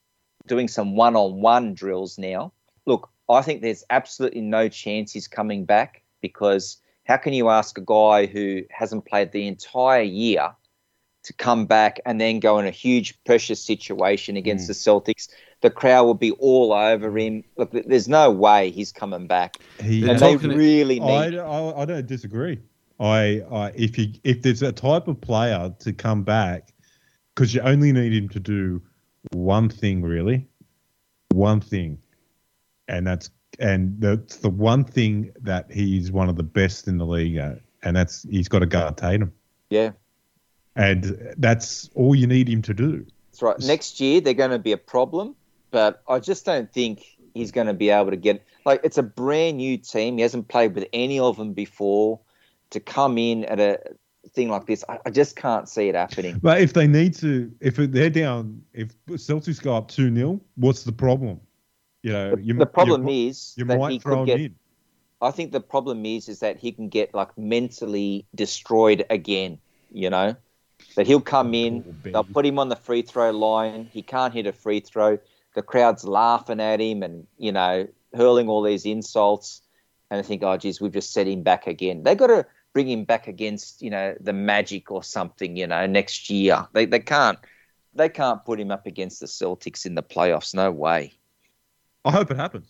doing some one-on-one drills now. Look, I think there's absolutely no chance he's coming back, because how can you ask a guy who hasn't played the entire year to come back and then go in a huge pressure situation against mm. the Celtics? The crowd will be all over him. Look, there's no way he's coming back. He, and they really to, need. I, I, I don't disagree. I, I if you if there's a type of player to come back, because you only need him to do one thing really, one thing, and that's and that's the one thing that he's one of the best in the league at, and that's he's got to guard Tatum. Yeah. And that's all you need him to do. That's right. Next year, they're going to be a problem, but I just don't think he's going to be able to get – like, it's a brand-new team. He hasn't played with any of them before. To come in at a thing like this, I, I just can't see it happening. But if they need to – if they're down – if Celtics go up two nil, what's the problem? you know, you, the problem you, is you that might he throw could him get. In. I think the problem is is that he can get like mentally destroyed again. You know, that he'll come in, they'll put him on the free throw line. He can't hit a free throw. The crowd's laughing at him and, you know, hurling all these insults. And I think, oh, geez, we've just set him back again. They got to bring him back against, you know, the Magic or something, you know, next year. They they can't they can't put him up against the Celtics in the playoffs. No way. I hope it happens.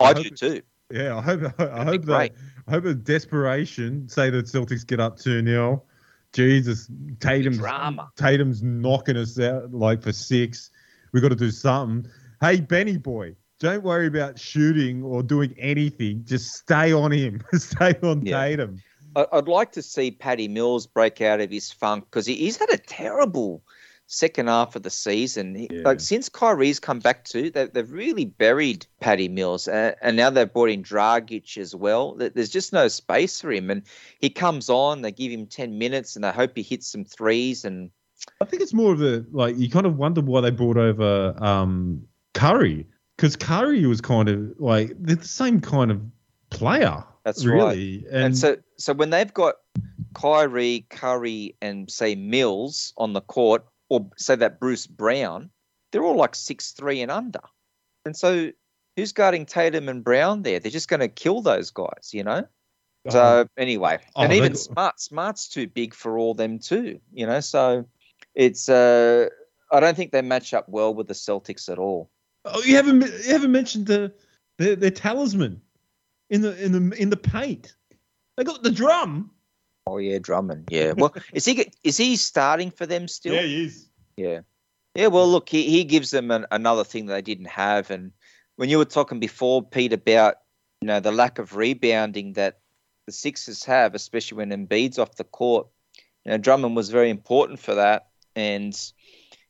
I, I do it, too. Yeah, I hope I, I hope that I hope the desperation, say the Celtics get up two nil. Jesus, Tatum's drama. Tatum's knocking us out like for six. We've got to do something. Hey, Benny boy, don't worry about shooting or doing anything. Just stay on him. Stay on yeah. Tatum. I'd like to see Patty Mills break out of his funk because he's had a terrible second half of the season. Yeah. Like since Kyrie's come back too, they've really buried Patty Mills. Uh, and now they've brought in Dragic as well. There's just no space for him. And he comes on, they give him ten minutes and they hope he hits some threes and... I think it's more of a, like, you kind of wonder why they brought over um, Curry, because Curry was kind of, like, they're the same kind of player. That's really. Right. And, and so so when they've got Kyrie, Curry, and, say, Mills on the court, or, say, that Bruce Brown, they're all, like, six three and under. And so who's guarding Tatum and Brown there? They're just going to kill those guys, you know? So, uh, anyway. Oh, and even Smart. Smart's too big for all them too, you know, so... It's uh, I don't think they match up well with the Celtics at all. Oh, you haven't you haven't mentioned the their, their talisman in the in the in the paint. They got the drum. Oh yeah, Drummond. Yeah. Well, is he is he starting for them still? Yeah, he is. Yeah. Yeah. Well, look, he, he gives them an, another thing that they didn't have. And when you were talking before, Pete, about you know the lack of rebounding that the Sixers have, especially when Embiid's off the court, you know Drummond was very important for that. And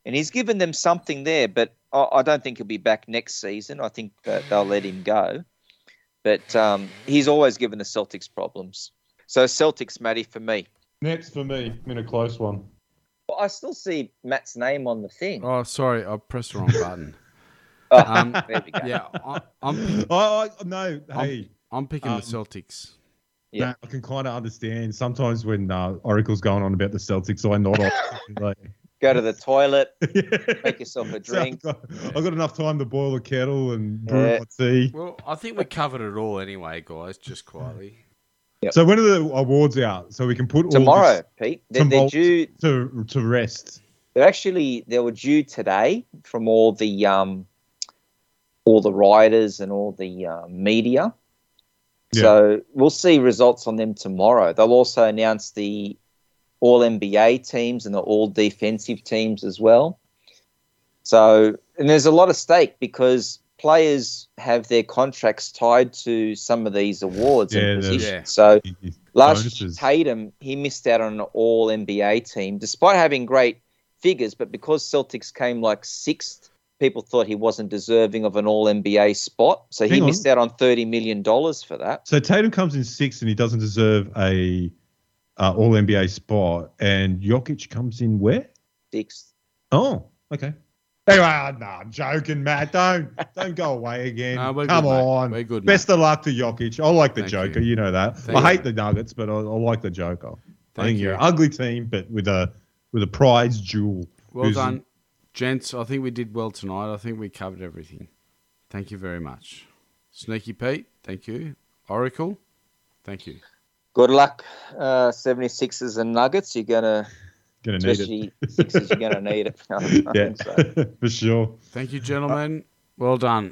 and he's given them something there, but I, I don't think he'll be back next season. I think that they'll let him go. But um, he's always given the Celtics problems. So Celtics, Matty, for me. Next for me, in a close one. Well, I still see Matt's name on the thing. Oh, sorry, I pressed the wrong button. oh, um, there we go. Yeah, I, I'm. Oh no, hey, I'm, I'm picking um, the Celtics. Yeah, Matt, I can kind of understand sometimes when uh, Oracle's going on about the Celtics, so I nod off. Like, go to the toilet, yeah. Make yourself a drink. So I've, got, I've got enough time to boil a kettle and brew yeah. my tea. Well, I think we covered it all anyway, guys, just quietly. Yep. So when are the awards out? So we can put Tomorrow, all this... Pete. They're, they're due... To, to rest. They're actually... They were due today from all the, um, all the writers and all the uh, media. Yeah. So we'll see results on them tomorrow. They'll also announce the all N B A teams and the all-defensive teams as well. So, and there's a lot at stake because players have their contracts tied to some of these awards yeah, and positions. Yeah. So last year, Tatum, he missed out on an all N B A team, despite having great figures, but because Celtics came like sixth, people thought he wasn't deserving of an all N B A spot, so Hang he on. missed out on thirty million dollars for that. So Tatum comes in sixth and he doesn't deserve a uh, all N B A spot, and Jokic comes in where? Sixth. Oh, okay. Anyway, oh, no, I'm joking, Matt. Don't don't go away again. No, we're Come good, on. Mate. We're good, Best mate. of luck to Jokic. I like the Thank Joker, you. you know that. Thank I hate you. the Nuggets, but I, I like the Joker. Thank I think you. you're an ugly team, but with a with a prize jewel. Well done. Gents, I think we did well tonight. I think we covered everything. Thank you very much. Sneaky Pete, thank you. Oracle, thank you. Good luck, uh, seventy-sixers and Nuggets. You're going to need it. Sixers, you're going to need it. No, yeah, so. for sure. Thank you, gentlemen. Well done.